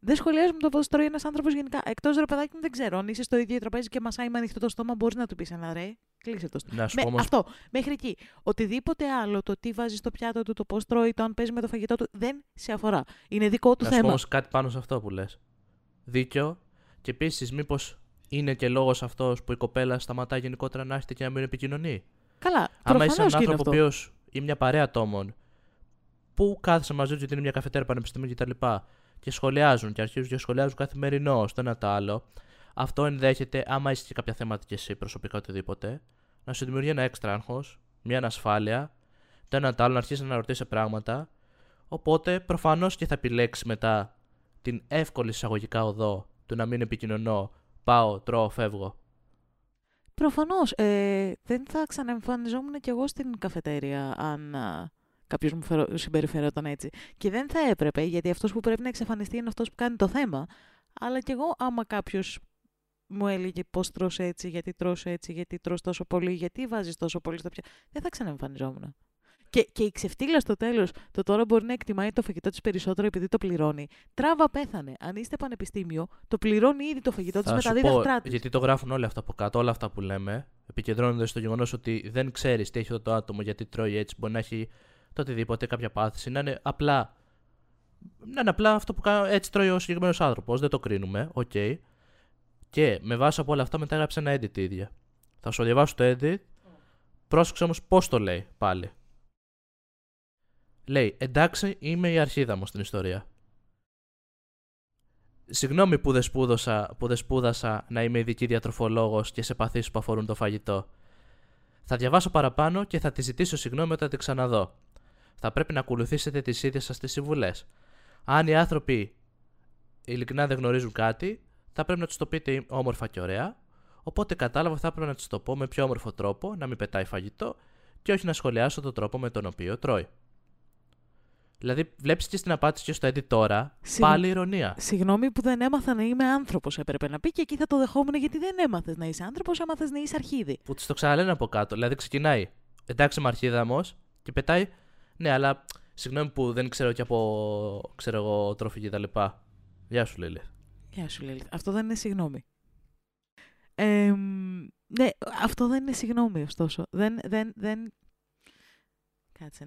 Δεν σχολιάζουμε το πώς τρώει ένας άνθρωπος γενικά. Εκτός, ρε παιδάκι μου, δεν ξέρω. Αν είσαι στο ίδιο τραπέζι και μασάει με ανοιχτό το στόμα, μπορείς να του πεις ένα ρε. Κλείσε το στόμα. Αυτό. Μέχρι εκεί. Οτιδήποτε άλλο, το τι βάζει στο πιάτο του, το πώς τρώει, το αν παίζει με το φαγητό του, δεν σε αφορά. Είναι δικό του θέμα. Να σου πω όμως κάτι πάνω σε αυτό που λες. Δίκιο. Και επίσης, μήπως είναι και λόγος αυτός που η κοπέλα σταματά γενικότερα να έρχεται και να μην επικοινωνεί. Καλά. Άμα είσαι έναν άνθρωπο ο οποίος ή μια παρέα ατόμων που κάθεσαι μαζί του, γιατί είναι μια καφετέρια πανεπιστημίου κτλ. Και σχολιάζουν και αρχίζουν και σχολιάζουν καθημερινό στο ένα το άλλο. Αυτό ενδέχεται, άμα είσαι και κάποια θέματα και εσύ προσωπικά οτιδήποτε, να σου δημιουργεί ένα έξτρα άγχος, μια ανασφάλεια, το ένα το άλλο, να αρχίσει να ρωτήσει πράγματα. Οπότε προφανώς και θα επιλέξει μετά την εύκολη εισαγωγικά οδό του να μην επικοινωνώ, πάω, τρώω, φεύγω. Προφανώς. Δεν θα ξαναεμφανιζόμουν κι εγώ στην καφετέρια αν κάποιος μου συμπεριφερόταν έτσι. Και δεν θα έπρεπε, γιατί αυτός που πρέπει να εξαφανιστεί είναι αυτός που κάνει το θέμα. Αλλά κι εγώ, άμα κάποιος μου έλεγε πώς τρως έτσι, γιατί τρως τόσο πολύ, γιατί βάζεις τόσο πολύ στο πιάτο, δεν θα ξαναεμφανιζόμουν. Και η ξεφτύλα στο τέλος, το τώρα μπορεί να εκτιμάει το φαγητό της περισσότερο επειδή το πληρώνει. Τράβα πέθανε. Αν είστε πανεπιστήμιο, το πληρώνει ήδη το φαγητό της με τα δίδακτρά της. Γιατί το γράφουν όλα αυτά από κάτω, όλα αυτά που λέμε, επικεντρώνονται στο γεγονός ότι δεν ξέρεις τι έχει αυτό το άτομο, γιατί τρώει έτσι, μπορεί να έχει το οτιδήποτε, κάποια πάθηση, να είναι απλά. Να είναι απλά αυτό που έτσι τρώει ο συγκεκριμένος άνθρωπος. Δεν το κρίνουμε, οκ. Okay. Και με βάση από όλα αυτά μετά έγραψε ένα edit η ίδια. Θα σου διαβάσω το edit. Πρόσεξε όμως πώς το λέει πάλι. Λέει, εντάξει, είμαι η αρχίδα μου στην ιστορία. Συγγνώμη που δεν σπούδασα να είμαι ειδική διατροφολόγος και σε παθήσεις που αφορούν το φαγητό. Θα διαβάσω παραπάνω και θα τη ζητήσω συγγνώμη όταν τη ξαναδώ. Θα πρέπει να ακολουθήσετε τις ίδιες σας τις συμβουλές. Αν οι άνθρωποι ειλικρινά δεν γνωρίζουν κάτι, θα πρέπει να τους το πείτε όμορφα και ωραία. Οπότε κατάλαβα θα πρέπει να τους το πω με πιο όμορφο τρόπο, να μην πετάει φαγητό και όχι να σχολιάσω τον τρόπο με τον οποίο τρώει. Δηλαδή, βλέπεις και στην απάντηση και στο edit τώρα, πάλι ηρωνία. Συγγνώμη που δεν έμαθα να είμαι άνθρωπος, έπρεπε να πει, και εκεί θα το δεχόμουν, γιατί δεν έμαθες να είσαι άνθρωπος, έμαθες να είσαι αρχίδι. Που της το ξαναλένε από κάτω. Δηλαδή, ξεκινάει. Εντάξει, είμαι αρχίδα όμως, και πετάει. Ναι, αλλά συγγνώμη που δεν ξέρω και από τροφική τα λοιπά. Γεια σου, Λίλη. Γεια σου, Λίλη. Αυτό δεν είναι συγγνώμη. Ναι, αυτό δεν είναι συγγνώμη, ωστόσο. Δεν... Κάτσε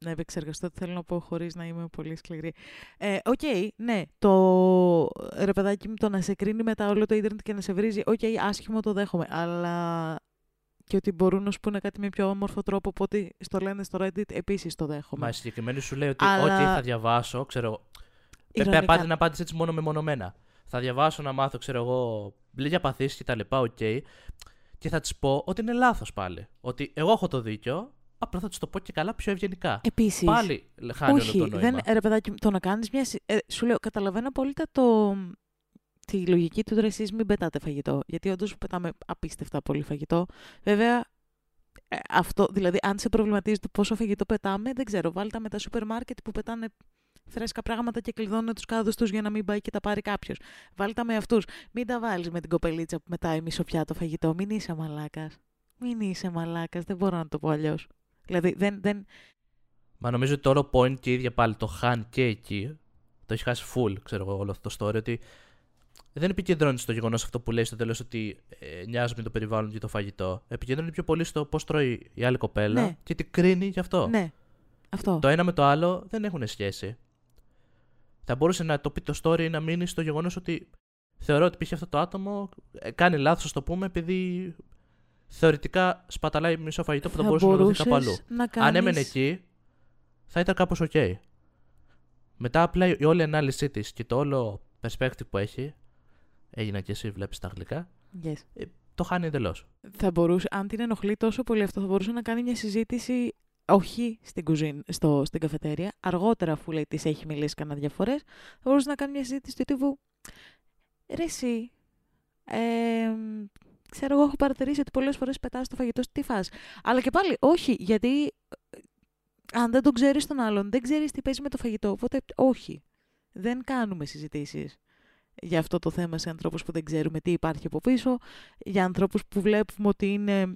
να επεξεργαστώ τι θέλω να πω χωρίς να είμαι πολύ σκληρή. Οκ, ναι, το ρε παιδάκι μου, το να σε κρίνει μετά όλο το ίντερνετ και να σε βρίζει, οκ, άσχημο, το δέχομαι, αλλά και ότι μπορούν να σου πούνε κάτι με πιο όμορφο τρόπο από ό,τι στο λένε στο Reddit, επίσης το δέχομαι. Μα η συγκεκριμένη σου λέει ότι θα διαβάσω, ξέρω, πάτε την απάντηση έτσι μόνο μεμονωμένα. Θα διαβάσω να μάθω, ξέρω εγώ, λίγια παθήσεις και τα λοιπά, οκ, και θα της πω ότι είναι λάθος πάλι, ότι εγώ έχω το δίκιο. Απλά θα του το πω και καλά πιο ευγενικά. Επίσης. Πάλι χάνει όλο το νόημα. Ρε παιδάκι, το να κάνεις μια. Σου λέω, καταλαβαίνω απόλυτα τη λογική του ρε, εσείς μην πετάτε φαγητό. Γιατί όντως πετάμε απίστευτα πολύ φαγητό. Βέβαια, αυτό, δηλαδή, αν σε προβληματίζει το πόσο φαγητό πετάμε, δεν ξέρω. Βάλτε με τα σούπερ μάρκετ που πετάνε φρέσκα πράγματα και κλειδώνουν τους κάδους τους για να μην πάει και τα πάρει κάποιος. Βάλτε με αυτούς. Μην τα βάλεις με την κοπελίτσα που μετάει μισό πιάτο φαγητό. Μην είσαι μαλάκας. Μην είσαι μαλάκας. Δεν μπορώ να το πω αλλιώς. Δηλαδή, δεν... Μα νομίζω ότι το όρο point και η ίδια πάλι το χάν και εκεί. Το έχει χάσει full, ξέρω εγώ, όλο αυτό το story. Ότι δεν επικεντρώνει στο γεγονός αυτό που λέει στο τέλος ότι νοιάζομαι το περιβάλλον και το φαγητό. Επικεντρώνει πιο πολύ στο πώς τρώει η άλλη κοπέλα, ναι, και τι κρίνει γι' αυτό. Ναι. Αυτό. Το ένα με το άλλο δεν έχουν σχέση. Θα μπορούσε να το πει το story να μείνει στο γεγονός ότι θεωρώ ότι π.χ. αυτό το άτομο κάνει λάθος, το πούμε, επειδή. Θεωρητικά σπαταλάει μισό φαγητό που θα μπορούσε να δοθεί κάπου αλλού. Αν έμενε εκεί, θα ήταν κάπως ok. Μετά απλά η όλη ανάλυση της και το όλο perspective που έχει, έγινα και εσύ βλέπεις τα αγγλικά, yes, το χάνει εντελώς. Θα μπορούσε, αν την ενοχλεί τόσο πολύ αυτό, θα μπορούσε να κάνει μια συζήτηση, όχι στην κουζίνα, στην καφετέρια, αργότερα αφού λέει της έχει μιλήσει κανένα διαφορές, θα μπορούσε να κάνει μια συζήτηση του τύπου «Ρε εσύ, ξέρω, εγώ έχω παρατηρήσει ότι πολλές φορές πετάς το φαγητό στη φάση». Αλλά και πάλι, όχι, γιατί αν δεν τον ξέρεις τον άλλον, δεν ξέρεις τι παίζει με το φαγητό. Οπότε, όχι. Δεν κάνουμε συζητήσεις για αυτό το θέμα σε ανθρώπους που δεν ξέρουμε τι υπάρχει από πίσω, για ανθρώπους που βλέπουμε ότι είναι...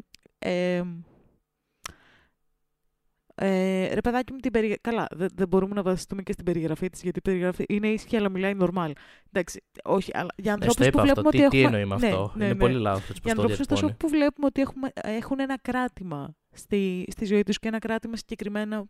ρε παιδάκι μου, καλά, δεν μπορούμε να βασιστούμε και στην περιγραφή της, γιατί η περιγραφή είναι ήσυχη, αλλά μιλάει normal. Εντάξει, όχι, αλλά για ανθρώπους που βλέπουμε ότι έχουν... Τι εννοεί αυτό, είναι πολύ λάθος. Για ανθρώπους που βλέπουμε ότι έχουν ένα κράτημα στη ζωή τους και ένα κράτημα συγκεκριμένα,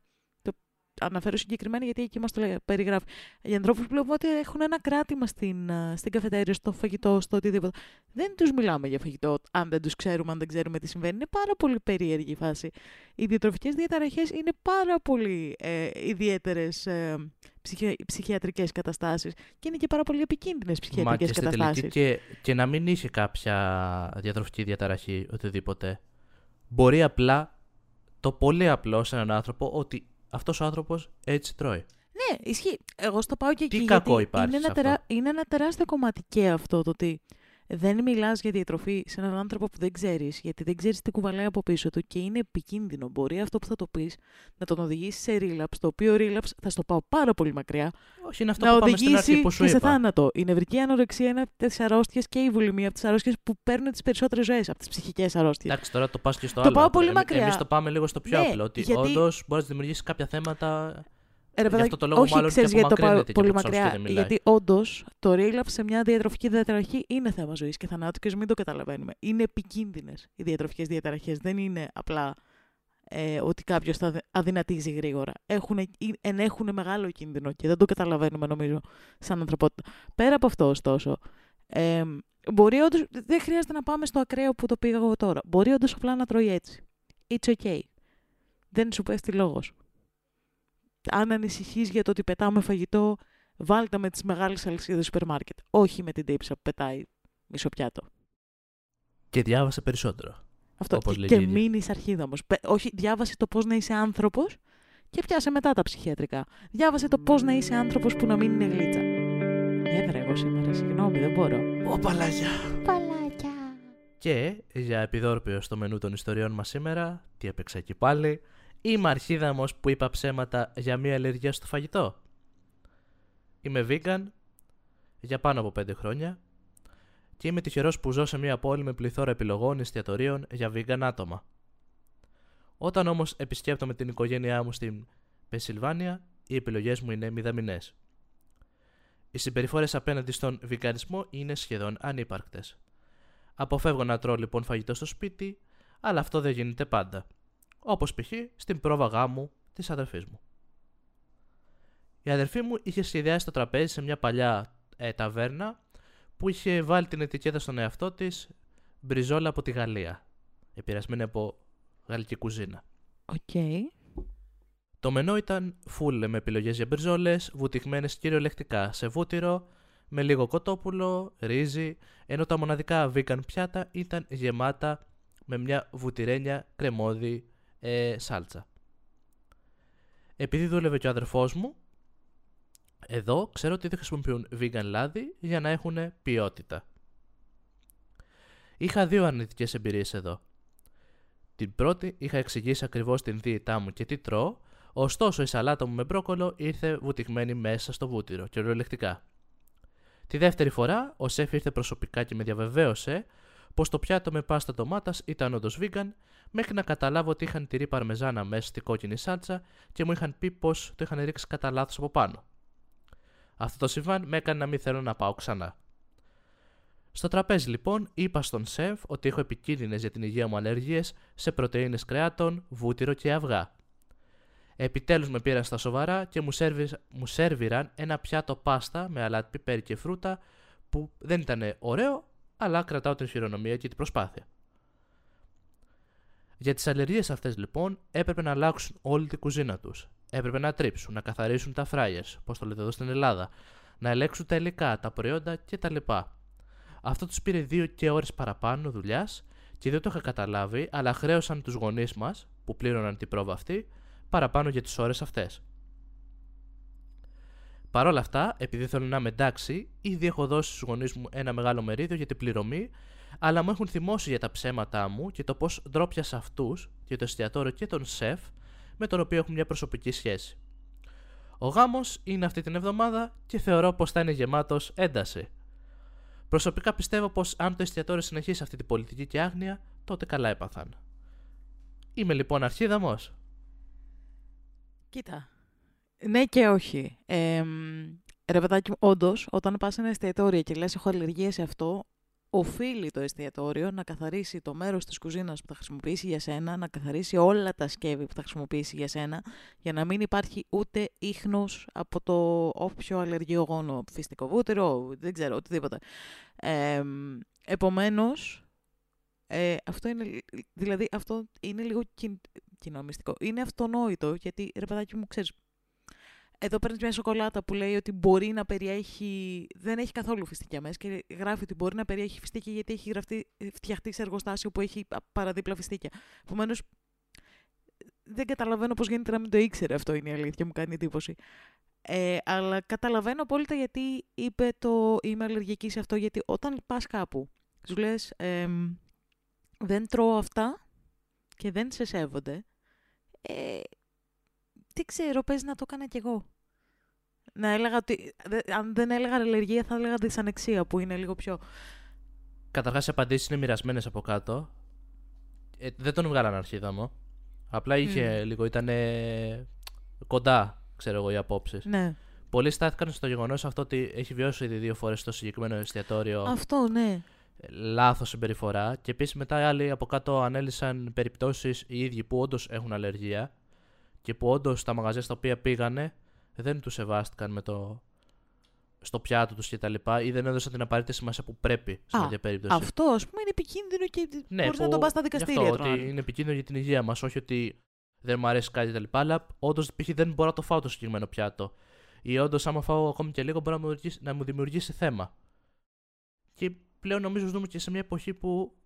το αναφέρω συγκεκριμένα γιατί εκεί μας το περιγράφει. Για ανθρώπους που βλέπουμε ότι έχουν ένα κράτημα στην καφετέρια, στο φαγητό, στο οτιδήποτε. Δεν τους μιλάμε για φαγητό αν δεν τους ξέρουμε, αν δεν ξέρουμε τι συμβαίνει. Είναι πάρα πολύ περίεργη η φάση. Οι διατροφικές διαταραχές είναι πάρα πολύ ιδιαίτερες ψυχιατρικές καταστάσεις και είναι και πάρα πολύ επικίνδυνες ψυχιατρικές καταστάσεις. Μα και να μην είχε κάποια διατροφική διαταραχή, οτιδήποτε. Μπορεί απλά, το πολύ απλό σε έναν άνθρωπο, ότι αυτός ο άνθρωπος έτσι τρώει. Ναι, ισχύει. Εγώ στο πάω και εκεί. Τι κακό υπάρχει σε αυτό. Είναι ένα τεράστιο κομμάτι και αυτό το ότι Δεν μιλάς για διατροφή σε έναν άνθρωπο που δεν ξέρεις, γιατί δεν ξέρεις τι κουβαλάει από πίσω του και είναι επικίνδυνο. Μπορεί αυτό που θα το πεις να τον οδηγήσει σε relapse, το οποίο relapse θα στο πάω πάρα πολύ μακριά. Όχι, είναι αυτό να που πάμε στην αρχή που σου είπα. Σε θάνατο. Η νευρική ανορεξία είναι από τις αρρώστιες και η βουλημία από τις αρρώστιες που παίρνουν τις περισσότερες ζωές, από τις ψυχικές αρρώστιες. Εντάξει, τώρα το πας και στο άλλο. Το πάω πολύ μακριά. Εμείς το πάμε λίγο στο πιο απλό. Ότι γιατί... όντως μπορείς να δημιουργήσεις κάποια θέματα. Αυτό το λόγο, όχι, ξέρεις γιατί το πάω πολύ μακριά. Γιατί όντως το relapse σε μια διατροφική διαταραχή είναι θέμα ζωής και θανάτου και μην το καταλαβαίνουμε. Είναι επικίνδυνες οι διατροφικές διαταραχές. Δεν είναι απλά ότι κάποιος θα αδυνατίζει γρήγορα. Ενέχουν μεγάλο κίνδυνο και δεν το καταλαβαίνουμε, νομίζω, σαν ανθρωπότητα. Πέρα από αυτό, ωστόσο, μπορεί όντως, δεν χρειάζεται να πάμε στο ακραίο που το πήγα εγώ τώρα. Μπορεί όντως απλά να τρώει έτσι. It's okay. Δεν σου πέφτει λόγος. Αν ανησυχείς για το ότι πετάμε φαγητό, βάλτα με τις μεγάλες αλυσίδες σούπερ μάρκετ. Όχι με την τύψα που πετάει μισό πιάτο. Και διάβασε περισσότερο. Αυτό. Και μην είσαι αρχίδα όμως. Όχι, διάβασε το πώς να είσαι άνθρωπος και πιάσε μετά τα ψυχιατρικά. Διάβασε το πώς να είσαι άνθρωπος που να μην είναι γλίτσα. Έδρα εγώ σήμερα, συγγνώμη, δεν μπορώ. Ω, παλάκια. Παλάκια. Και για επιδόρπιο στο μενού των ιστοριών μας σήμερα, τι έπαιξα εκεί πάλι. Είμαι αρχίδα όμως που είπα ψέματα για μία αλλεργία στο φαγητό. Είμαι vegan για πάνω από 5 χρόνια και είμαι τυχερός που ζω σε μία πόλη με πληθώρα επιλογών εστιατορίων για vegan άτομα. Όταν όμως επισκέπτομαι την οικογένειά μου στην Πενσιλβάνια, οι επιλογές μου είναι μηδαμινές. Οι συμπεριφορές απέναντι στον βιγκανισμό είναι σχεδόν ανύπαρκτες. Αποφεύγω να τρώω λοιπόν φαγητό στο σπίτι, αλλά αυτό δεν γίνεται πάντα. Όπως π.χ. στην πρόβα γάμου της αδερφής μου. Η αδερφή μου είχε σχεδιάσει το τραπέζι σε μια παλιά ταβέρνα που είχε βάλει την ετικέτα στον εαυτό της μπριζόλα από τη Γαλλία, επηρεασμένη από γαλλική κουζίνα. Okay. Το μενό ήταν φούλε με επιλογές για μπριζόλες, βουτυγμένες κυριολεκτικά σε βούτυρο, με λίγο κοτόπουλο, ρύζι, ενώ τα μοναδικά vegan πιάτα ήταν γεμάτα με μια βουτυρένια κρεμόδι σάλτσα. Επειδή δούλευε και ο αδερφός μου, εδώ ξέρω ότι δεν χρησιμοποιούν vegan λάδι για να έχουν ποιότητα. Είχα δύο αρνητικές εμπειρίες εδώ. Την πρώτη είχα εξηγήσει ακριβώς την δίαιτά μου και τι τρώω, ωστόσο η σαλάτα μου με μπρόκολο ήρθε βουτυγμένη μέσα στο βούτυρο, κυριολεκτικά. Τη δεύτερη φορά, ο σεφ ήρθε προσωπικά και με διαβεβαίωσε πως το πιάτο με πάστα ντομάτας ήταν όντως vegan, μέχρι να καταλάβω ότι είχαν τυρί παρμεζάνα μέσα στη κόκκινη σάλτσα και μου είχαν πει πως το είχαν ρίξει κατά λάθος από πάνω. Αυτό το συμβάν με έκανε να μην θέλω να πάω ξανά. Στο τραπέζι λοιπόν είπα στον σεφ ότι έχω επικίνδυνες για την υγεία μου αλλεργίες σε πρωτεΐνες κρεάτων, βούτυρο και αυγά. Επιτέλους με πήραν στα σοβαρά και μου σέρβιραν ένα πιάτο πάστα με αλάτι, πιπέρι και φρούτα που δεν ήταν ωραίο, αλλά κρατάω την χειρονομία και την προσπάθεια. Για τις αλλεργίες αυτές λοιπόν έπρεπε να αλλάξουν όλη την κουζίνα τους. Έπρεπε να τρίψουν, να καθαρίσουν τα φράιες, πώς το λέτε εδώ στην Ελλάδα, να ελέγξουν τα υλικά, τα προϊόντα κτλ. Αυτό τους πήρε 2 ώρες παραπάνω δουλειάς και δεν το είχα καταλάβει, αλλά χρέωσαν τους γονείς μας, που πλήρωναν την πρόβα αυτή, παραπάνω για τις ώρες αυτές. Παρ' όλα αυτά, επειδή θέλω να είμαι εντάξει, ήδη έχω δώσει στους γονείς μου ένα μεγάλο μερίδιο για την πληρωμή, αλλά μου έχουν θυμώσει για τα ψέματά μου και το πώς ντρόπιασα αυτούς και το εστιατόριο και τον σεφ, με τον οποίο έχουν μια προσωπική σχέση. Ο γάμος είναι αυτή την εβδομάδα και θεωρώ πως θα είναι γεμάτος ένταση. Προσωπικά πιστεύω πως αν το εστιατόριο συνεχίσει αυτή την πολιτική και άγνοια, τότε καλά έπαθαν. Είμαι λοιπόν αρχίδαμος. Κοίτα. Ναι και όχι. Ρε παιδάκι μου, όντως, όταν πας σε ένα εστιατόριο και λες έχω αλλεργία σε αυτό, οφείλει το εστιατόριο να καθαρίσει το μέρος της κουζίνας που θα χρησιμοποιήσει για σένα, να καθαρίσει όλα τα σκεύη που θα χρησιμοποιήσει για σένα, για να μην υπάρχει ούτε ίχνος από το όποιο αλλεργιογόνο, φυστικό βούτυρο, δεν ξέρω, οτιδήποτε. Επομένως, αυτό είναι λίγο κοινωνιστικό. Είναι αυτονόητο, γιατί ρε παιδάκι μου, ξέρεις, εδώ παίρνεις μια σοκολάτα που λέει ότι μπορεί να περιέχει. Δεν έχει καθόλου φιστίκια μέσα και γράφει ότι μπορεί να περιέχει φιστίκια γιατί έχει φτιαχτεί σε εργοστάσιο που έχει παραδίπλα φιστίκια. Επομένως, δεν καταλαβαίνω πώς γίνεται να μην το ήξερε, αυτό είναι η αλήθεια, μου κάνει εντύπωση. Αλλά καταλαβαίνω απόλυτα γιατί είπε το είμαι αλλεργική σε αυτό, γιατί όταν πας κάπου τους λες δεν τρώω αυτά και δεν σε σέβονται, τι ξέρω, πες να το έκανα κι εγώ. Να έλεγα ότι, αν δεν έλεγα αλλεργία θα έλεγα δυσανεξία που είναι λίγο πιο... Καταρχάς οι απαντήσεις είναι μοιρασμένες από κάτω. Δεν τον βγάλαν αρχίδαμο. Απλά είχε λίγο, ήταν κοντά, ξέρω εγώ, οι απόψεις. Ναι. Πολλοί στάθηκαν στο γεγονός αυτό ότι έχει βιώσει ήδη 2 φορές στο συγκεκριμένο εστιατόριο. Αυτό, ναι. Λάθος συμπεριφορά. Και επίσης μετά οι άλλοι από κάτω ανέλησαν περιπτώσεις οι ίδιοι που όντως έχουν αλλεργία και που όντως τα μαγαζιά στα οποία πήγανε δεν τους σεβάστηκαν με το... στο πιάτο τους κτλ. Ή δεν έδωσαν την απαραίτητη σημασία που πρέπει σε μια περίπτωση. Αυτό, ας πούμε, είναι επικίνδυνο και ναι, μπορείς να τον πας στα δικαστήρια. Αυτό, ότι είναι επικίνδυνο για την υγεία μας. Όχι ότι δεν μου αρέσει κάτι κτλ. Αλλά όντως π.χ. δεν μπορώ να το φάω το συγκεκριμένο πιάτο. Ή όντως, άμα φάω ακόμη και λίγο, μπορεί να μου δημιουργήσει θέμα. Και πλέον νομίζω ζούμε και σε μια εποχή που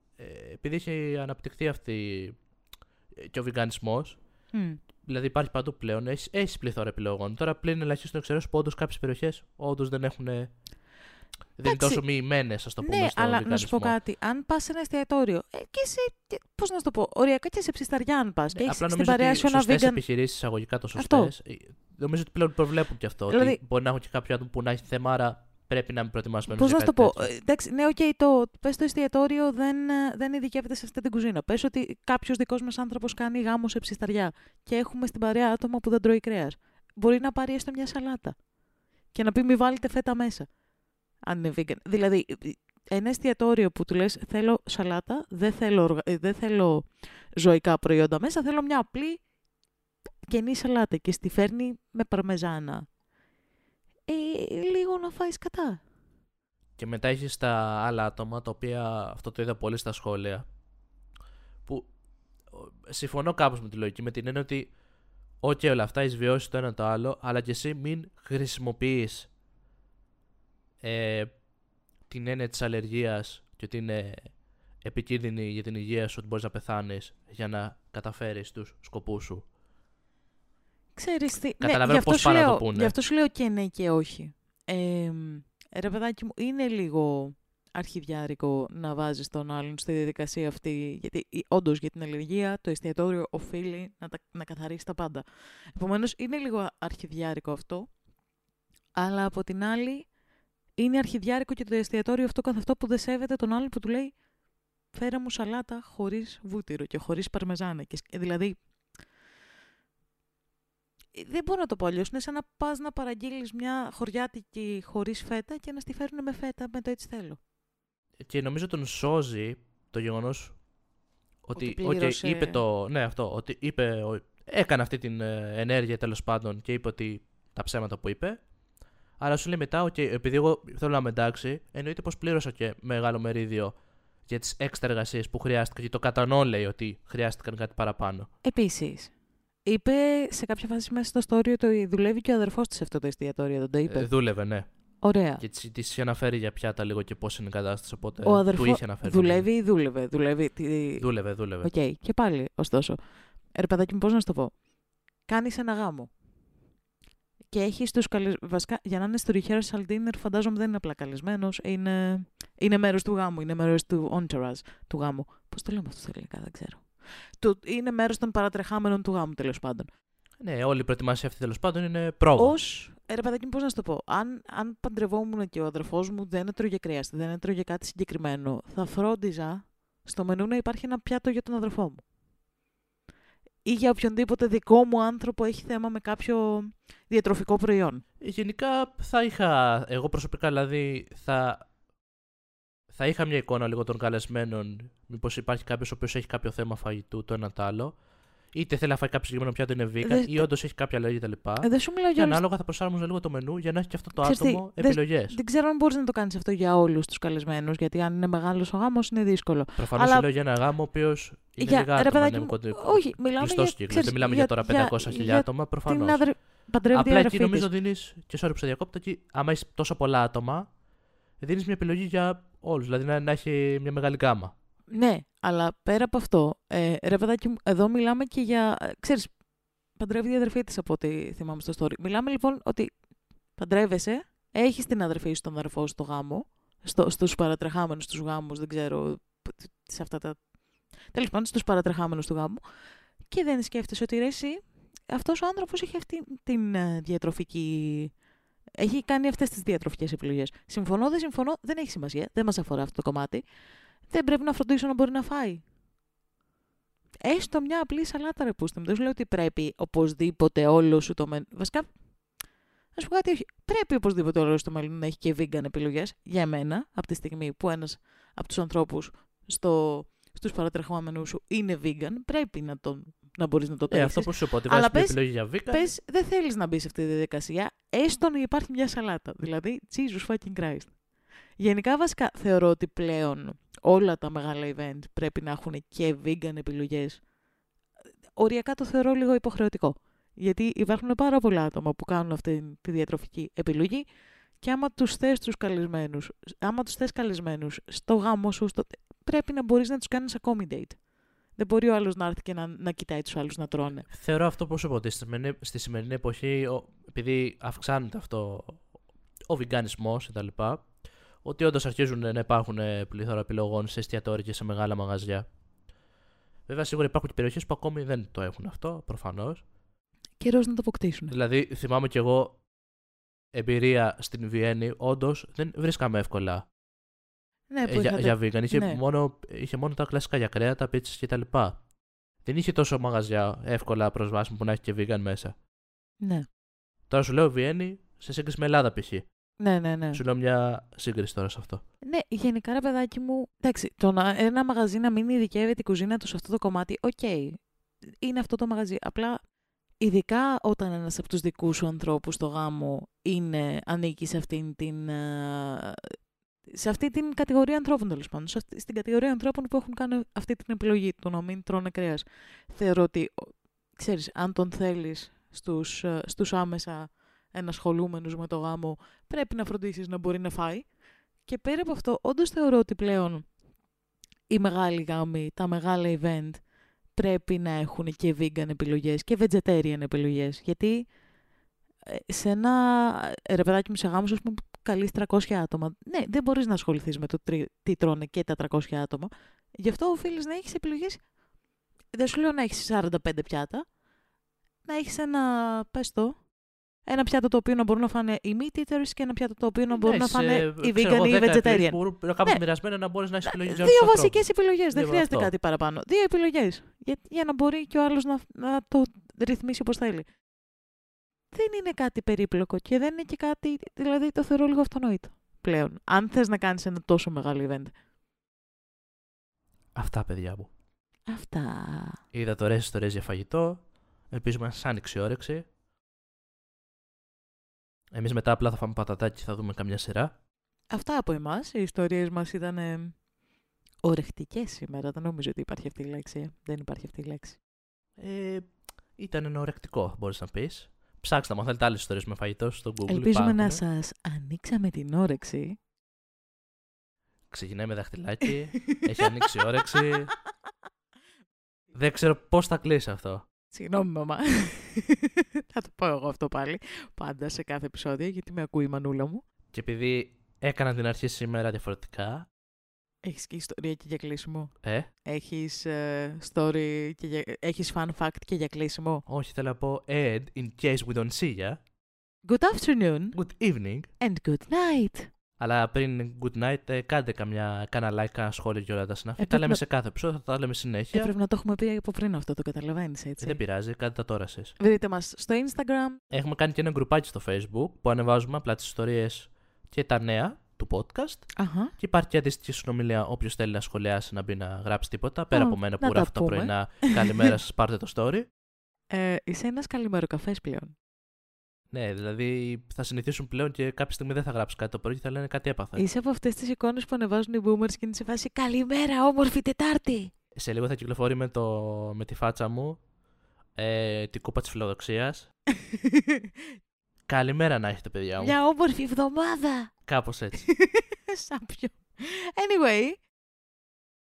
επειδή έχει αναπτυχθεί αυτή και ο βιγκανισμός. Δηλαδή υπάρχει παντού πλέον, έχει πληθώρα επιλογών. Τώρα πλέον ελαχίστων εξαιρέσεων που όντως κάποιες περιοχές όντως δεν έχουν. Δεν είναι τόσο μοιημένες, ας το πούμε. Ναι, στο αλλά να σου πω κάτι. Αν πας σε ένα εστιατόριο. Και σε. Πώς να σου το πω. Οριακά και σε ψισταριά, αν πας. Και απλά νομίζω ότι σωστές επιχειρήσεις, εισαγωγικά το σωστές. Νομίζω ότι πλέον προβλέπουν και αυτό. Δηλαδή... Ότι μπορεί να έχω και κάποιο άτομο που να έχει θέμα, άρα πρέπει να είμαι προετοιμασμένο. Πώς να σου το πω. Εντάξει, ναι, okay, πες το εστιατόριο δεν ειδικεύεται σε αυτή την κουζίνα. Πες ότι κάποιος δικός μας άνθρωπος κάνει γάμο σε ψισταριά και έχουμε στην παρέα άτομα που δεν τρώει κρέας. Μπορεί να πάρει έστω μια σαλάτα και να πει μη βάλετε φέτα μέσα. Αν είναι vegan. Δηλαδή, ένα εστιατόριο που του λες θέλω σαλάτα, δεν θέλω ζωικά προϊόντα μέσα, θέλω μια απλή καινή σαλάτα και στη φέρνει με παρμεζάνα. Λίγο να φάεις κατά. Και μετά έχεις τα άλλα άτομα, τα οποία αυτό το είδα πολύ στα σχόλια, που συμφωνώ κάπως με τη λογική, με την έννοια ότι ok, όλα αυτά έχεις βιώσει το ένα το άλλο, αλλά και εσύ μην χρησιμοποιείς την έννοια της αλλεργίας και ότι είναι επικίνδυνη για την υγεία σου, ότι μπορείς να πεθάνεις, για να καταφέρεις τους σκοπούς σου. Ξέρεις τι... Καταλαβαίνω πώς πάνε να το πούνε. Γι' αυτό σου λέω και ναι και όχι. Ρε παιδάκι μου, είναι λίγο αρχιδιάρικο να βάζεις τον άλλον στη διαδικασία αυτή, γιατί όντως για την αλλεργία το εστιατόριο οφείλει να καθαρίσει τα πάντα. Επομένως, είναι λίγο αρχιδιάρικο αυτό, αλλά από την άλλη είναι αρχιδιάρικο και το εστιατόριο αυτό καθ' αυτό που δεν σέβεται τον άλλον που του λέει «Φέρε μου σαλάτα χωρίς βούτυρο και χωρίς παρμεζάνα». Δηλαδή, δεν μπορώ να το πω αλλιώς. Είναι σαν να πας να παραγγείλεις μια χωριάτικη χωρίς φέτα και να στη φέρουν με φέτα με το έτσι θέλω. Και νομίζω τον σώζει το γεγονός ότι πλήρωσε... είπε το... Ναι, αυτό. Ότι είπε... Έκανε αυτή την ενέργεια τέλος πάντων και είπε ότι τα ψέματα που είπε. Άρα σου λέει μετά, okay, επειδή εγώ θέλω να με εντάξει, εννοείται πως πλήρωσα και μεγάλο μερίδιο για τις έξτρα εργασίες που χρειάστηκαν και το κατανοώ, λέει, ότι χρειάστηκαν κάτι παραπάνω. Επίσης, είπε σε κάποια φάση μέσα στο story ότι δουλεύει και ο αδερφός της σε αυτό το εστιατόριο, δεν το είπε. Δούλευε, ναι. Ωραία. Και της είχε αναφέρει για πιάτα λίγο και πώς είναι η κατάσταση, οπότε ο αδερφός του είχε αναφέρει. Δουλεύει ή δούλευε. Δούλευε. Okay. Και πάλι, ωστόσο. Ρε παιδάκι μου, πώς να σου το πω. Κάνεις ένα γάμο. Και έχεις τους καλεσμένους. Βασικά, για να είναι στο rehearsal dinner, φαντάζομαι δεν είναι απλά καλεσμένος. Είναι μέρος του γάμου, είναι μέρος του entourage του γάμου. Πώς το λέμε αυτό στα ελληνικά, δεν ξέρω. Είναι μέρος των παρατρεχάμενων του γάμου, τέλος πάντων. Ναι, όλη η προετοιμασία αυτή τέλος πάντων είναι πρόβα. Ρε παιδάκι μου, πώς να σου το πω. Αν παντρευόμουν και ο αδερφός μου δεν έτρωγε κρέας, δεν έτρωγε κάτι συγκεκριμένο, θα φρόντιζα στο μενού να υπάρχει ένα πιάτο για τον αδερφό μου. Ή για οποιονδήποτε δικό μου άνθρωπο έχει θέμα με κάποιο διατροφικό προϊόν. Γενικά θα είχα, εγώ προσωπικά δηλαδή, θα είχα μια εικόνα λίγο των καλεσμένων, μήπως υπάρχει κάποιος ο οποίος έχει κάποιο θέμα φαγητού το ένα τ' άλλο, είτε θέλει να φάει κάποιο συγκεκριμένο πιάτο είναι vegan, ή όντως έχει κάποια αλλαγή κτλ. Και ανάλογα θα προσάρμοζα λίγο το μενού για να έχει και αυτό το άτομο επιλογές. Δεν ξέρω αν μπορείς να το κάνεις αυτό για όλους τους καλεσμένους, γιατί αν είναι μεγάλος ο γάμος είναι δύσκολο. Προφανώς λέω για ένα γάμο ο οποίος είναι λίγα άτομα, είναι κλειστό κύκλο. Δεν μιλάμε για τώρα 500.000 άτομα, προφανώς. Απλά εκεί νομίζω δίνεις, και sorry που σε διακόπτω, άμα έχει τόσο πολλά άτομα, δίνεις μια επιλογή για όλους, δηλαδή να έχει μια μεγάλη γκάμα. Ναι, αλλά πέρα από αυτό, ρε παιδάκι μου, εδώ μιλάμε και για... Ξέρεις, παντρεύει η αδερφή της από ό,τι θυμάμαι στο story. Μιλάμε λοιπόν ότι παντρεύεσαι, έχεις την αδερφή σου, τον αδερφό σου στο γάμο, στους παρατρεχάμενους τους γάμους, δεν ξέρω, σε αυτά τα... Τέλος πάντων, στους παρατρεχάμενους του γάμου. Και δεν σκέφτεσαι ότι ρε εσύ, αυτός ο άνθρωπος έχει αυτή την διατροφική... Έχει κάνει αυτές τις διατροφικές επιλογές. Συμφωνώ, δεν συμφωνώ, δεν έχει σημασία. Δεν μας αφορά αυτό το κομμάτι. Δεν πρέπει να φροντίσω να μπορεί να φάει. Έστω μια απλή σαλάτα, ρε πούστη μου. Δεν σου λέω ότι πρέπει οπωσδήποτε όλο σου το μενού. Βασικά, να σου πω κάτι, όχι. Πρέπει οπωσδήποτε όλο σου το μενού να έχει και vegan επιλογές. Για μένα, από τη στιγμή που ένας από τους ανθρώπους στους παρατρεχόμενους σου είναι vegan, πρέπει να μπορείς να το τρέχεις. Αυτό που σου πω, ότι βάζεις την επιλογή για vegan. Πες, δεν θέλεις να μπει σε αυτή τη διαδικασία, έστω να υπάρχει μια σαλάτα. Δηλαδή, Jesus fucking Christ. Γενικά, βασικά, θεωρώ ότι πλέον όλα τα μεγάλα event πρέπει να έχουν και vegan επιλογές. Οριακά το θεωρώ λίγο υποχρεωτικό. Γιατί υπάρχουν πάρα πολλά άτομα που κάνουν αυτή τη διατροφική επιλογή και άμα τους θες καλεσμένους στο γάμο σου, πρέπει να μπορείς να τους κάνεις accommodate. Δεν μπορεί ο άλλος να έρθει και να κοιτάει τους άλλους να τρώνε. Θεωρώ αυτό που σου είπα, ότι στη σημερινή εποχή, επειδή αυξάνεται αυτό ο βιγκανισμός κτλ., ότι όντως αρχίζουν να υπάρχουν πληθώρα επιλογών σε εστιατόρια και σε μεγάλα μαγαζιά. Βέβαια, σίγουρα υπάρχουν και περιοχές που ακόμη δεν το έχουν αυτό, προφανώς. Καιρός να το αποκτήσουν. Δηλαδή, θυμάμαι κι εγώ εμπειρία στην Βιέννη, όντως δεν βρίσκαμε εύκολα. Ναι, για vegan. Είχε μόνο τα κλασικά για κρέατα, πίτσες κτλ. Δεν είχε τόσο μαγαζιά εύκολα προσβάσιμα που να έχει και vegan μέσα. Ναι. Τώρα σου λέω Βιέννη σε σύγκριση με Ελλάδα π.χ. Ναι. Σου λέω μια σύγκριση τώρα σε αυτό. Ναι, γενικά ρε παιδάκι μου. Εντάξει, ένα μαγαζί να μην ειδικεύεται η κουζίνα του σε αυτό το κομμάτι, οκ. Είναι αυτό το μαγαζί. Απλά ειδικά όταν ένας από τους δικούς σου ανθρώπους στο γάμο ανήκει σε αυτήν την. Σε αυτή την κατηγορία ανθρώπων, τέλος πάντων. Στην κατηγορία ανθρώπων που έχουν κάνει αυτή την επιλογή του να μην τρώνε κρέας. Θεωρώ ότι, ξέρεις, αν τον θέλεις στους άμεσα ενασχολούμενους με το γάμο, πρέπει να φροντίσεις να μπορεί να φάει. Και πέρα από αυτό, όντως θεωρώ ότι πλέον οι μεγάλοι γάμοι, τα μεγάλα event, πρέπει να έχουν και vegan επιλογές και vegetarian επιλογές. Γιατί σε ένα ρε παιδάκι μου σε γάμους, ας πούμε, καλείς 300 άτομα. Ναι, δεν μπορείς να ασχοληθείς με το τι τρώνε και τα 300 άτομα. Γι' αυτό οφείλεις να έχεις επιλογές. Δεν σου λέω να έχεις 45 πιάτα. Να έχεις ένα πιάτο το οποίο να μπορούν να φάνε οι meat eaters και ένα πιάτο το οποίο να μπορούν να φάνε οι vegan ή οι vegetarian. Μπορούν κάπως μοιρασμένα να μπορείς να έχεις επιλογές. Δύο βασικές επιλογές. Δεν χρειάζεται κάτι παραπάνω. Δύο επιλογές. Για να μπορεί και ο άλλος να το ρυθμίσει όπως θέλει. Δεν είναι κάτι περίπλοκο και δεν είναι και κάτι, δηλαδή το θεωρώ λίγο αυτονόητο πλέον, αν θες να κάνεις ένα τόσο μεγάλο event. Αυτά, παιδιά μου. Αυτά. Είδα ωραίες ιστορίες για φαγητό, ελπίζουμε να σας άνοιξε η όρεξη. Εμείς μετά απλά θα φάμε πατατάκι και θα δούμε καμιά σειρά. Αυτά από εμάς, οι ιστορίες μας ήταν ορεκτικές σήμερα, δεν νομίζω ότι υπάρχει αυτή η λέξη, δεν υπάρχει αυτή η λέξη. Ήταν ένα ορεκτικό, μπορείς να πεις. Ψάξτε μα, θέλετε άλλες ιστορίες με φαγητό στο Google. Ελπίζουμε να σας ανοίξαμε την όρεξη. Ξεκινάει με δαχτυλάκι. Έχει ανοίξει η όρεξη. Δεν ξέρω πώς θα κλείσει αυτό. Συγγνώμη, μαμά. Θα το πω εγώ αυτό πάλι. Πάντα σε κάθε επεισόδιο, γιατί με ακούει η μανούλα μου. Και επειδή έκανα την αρχή σήμερα διαφορετικά. Έχεις και ιστορία και για κλείσιμο. Έχεις story και έχεις fun fact και για κλείσιμο. Όχι, θέλω να πω Ed, in case we don't see ya. Good afternoon. Good evening. And good night. Αλλά πριν good night, κάντε κάνα like, κάνα σχόλιο και όλα τα συναφή. Τα λέμε σε κάθε επεισόδιο, θα τα λέμε συνέχεια. Πρέπει να το έχουμε πει από πριν αυτό, το καταλαβαίνεις έτσι. Δεν πειράζει, κάντε τα τώρα εσείς. Βρείτε μας στο Instagram. Έχουμε κάνει και ένα γκρουπάκι στο Facebook που ανεβάζουμε απλά τις ιστορίες και τα νέα του podcast. Uh-huh. Και υπάρχει και αντίστοιχη συνομιλία. Όποιος θέλει να σχολιάσει, να μπει να γράψει τίποτα πέρα από μένα που γράφω τα πρωινά. Καλημέρα σας, πάρτε το story. Είσαι ένας καλημεροκαφές πλέον. Ναι, δηλαδή θα συνηθίσουν πλέον και κάποια στιγμή δεν θα γράψει κάτι το πρωί και θα λένε κάτι έπαθα. Είσαι από αυτές τις εικόνες που ανεβάζουν οι boomers και είναι σε φάση καλημέρα, όμορφη Τετάρτη. Σε λίγο θα κυκλοφορεί με τη φάτσα μου την κούπα της φιλοδοξίας. Καλημέρα να έχετε, παιδιά μου. Μια όμορφη εβδομάδα. Κάπως έτσι. Σάπιο. Anyway,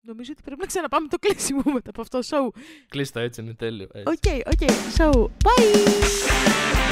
νομίζω ότι πρέπει να ξαναπάμε το κλείσιμο μετά από αυτό το show. Κλείστο έτσι, είναι τέλειο. Οκ. So, bye!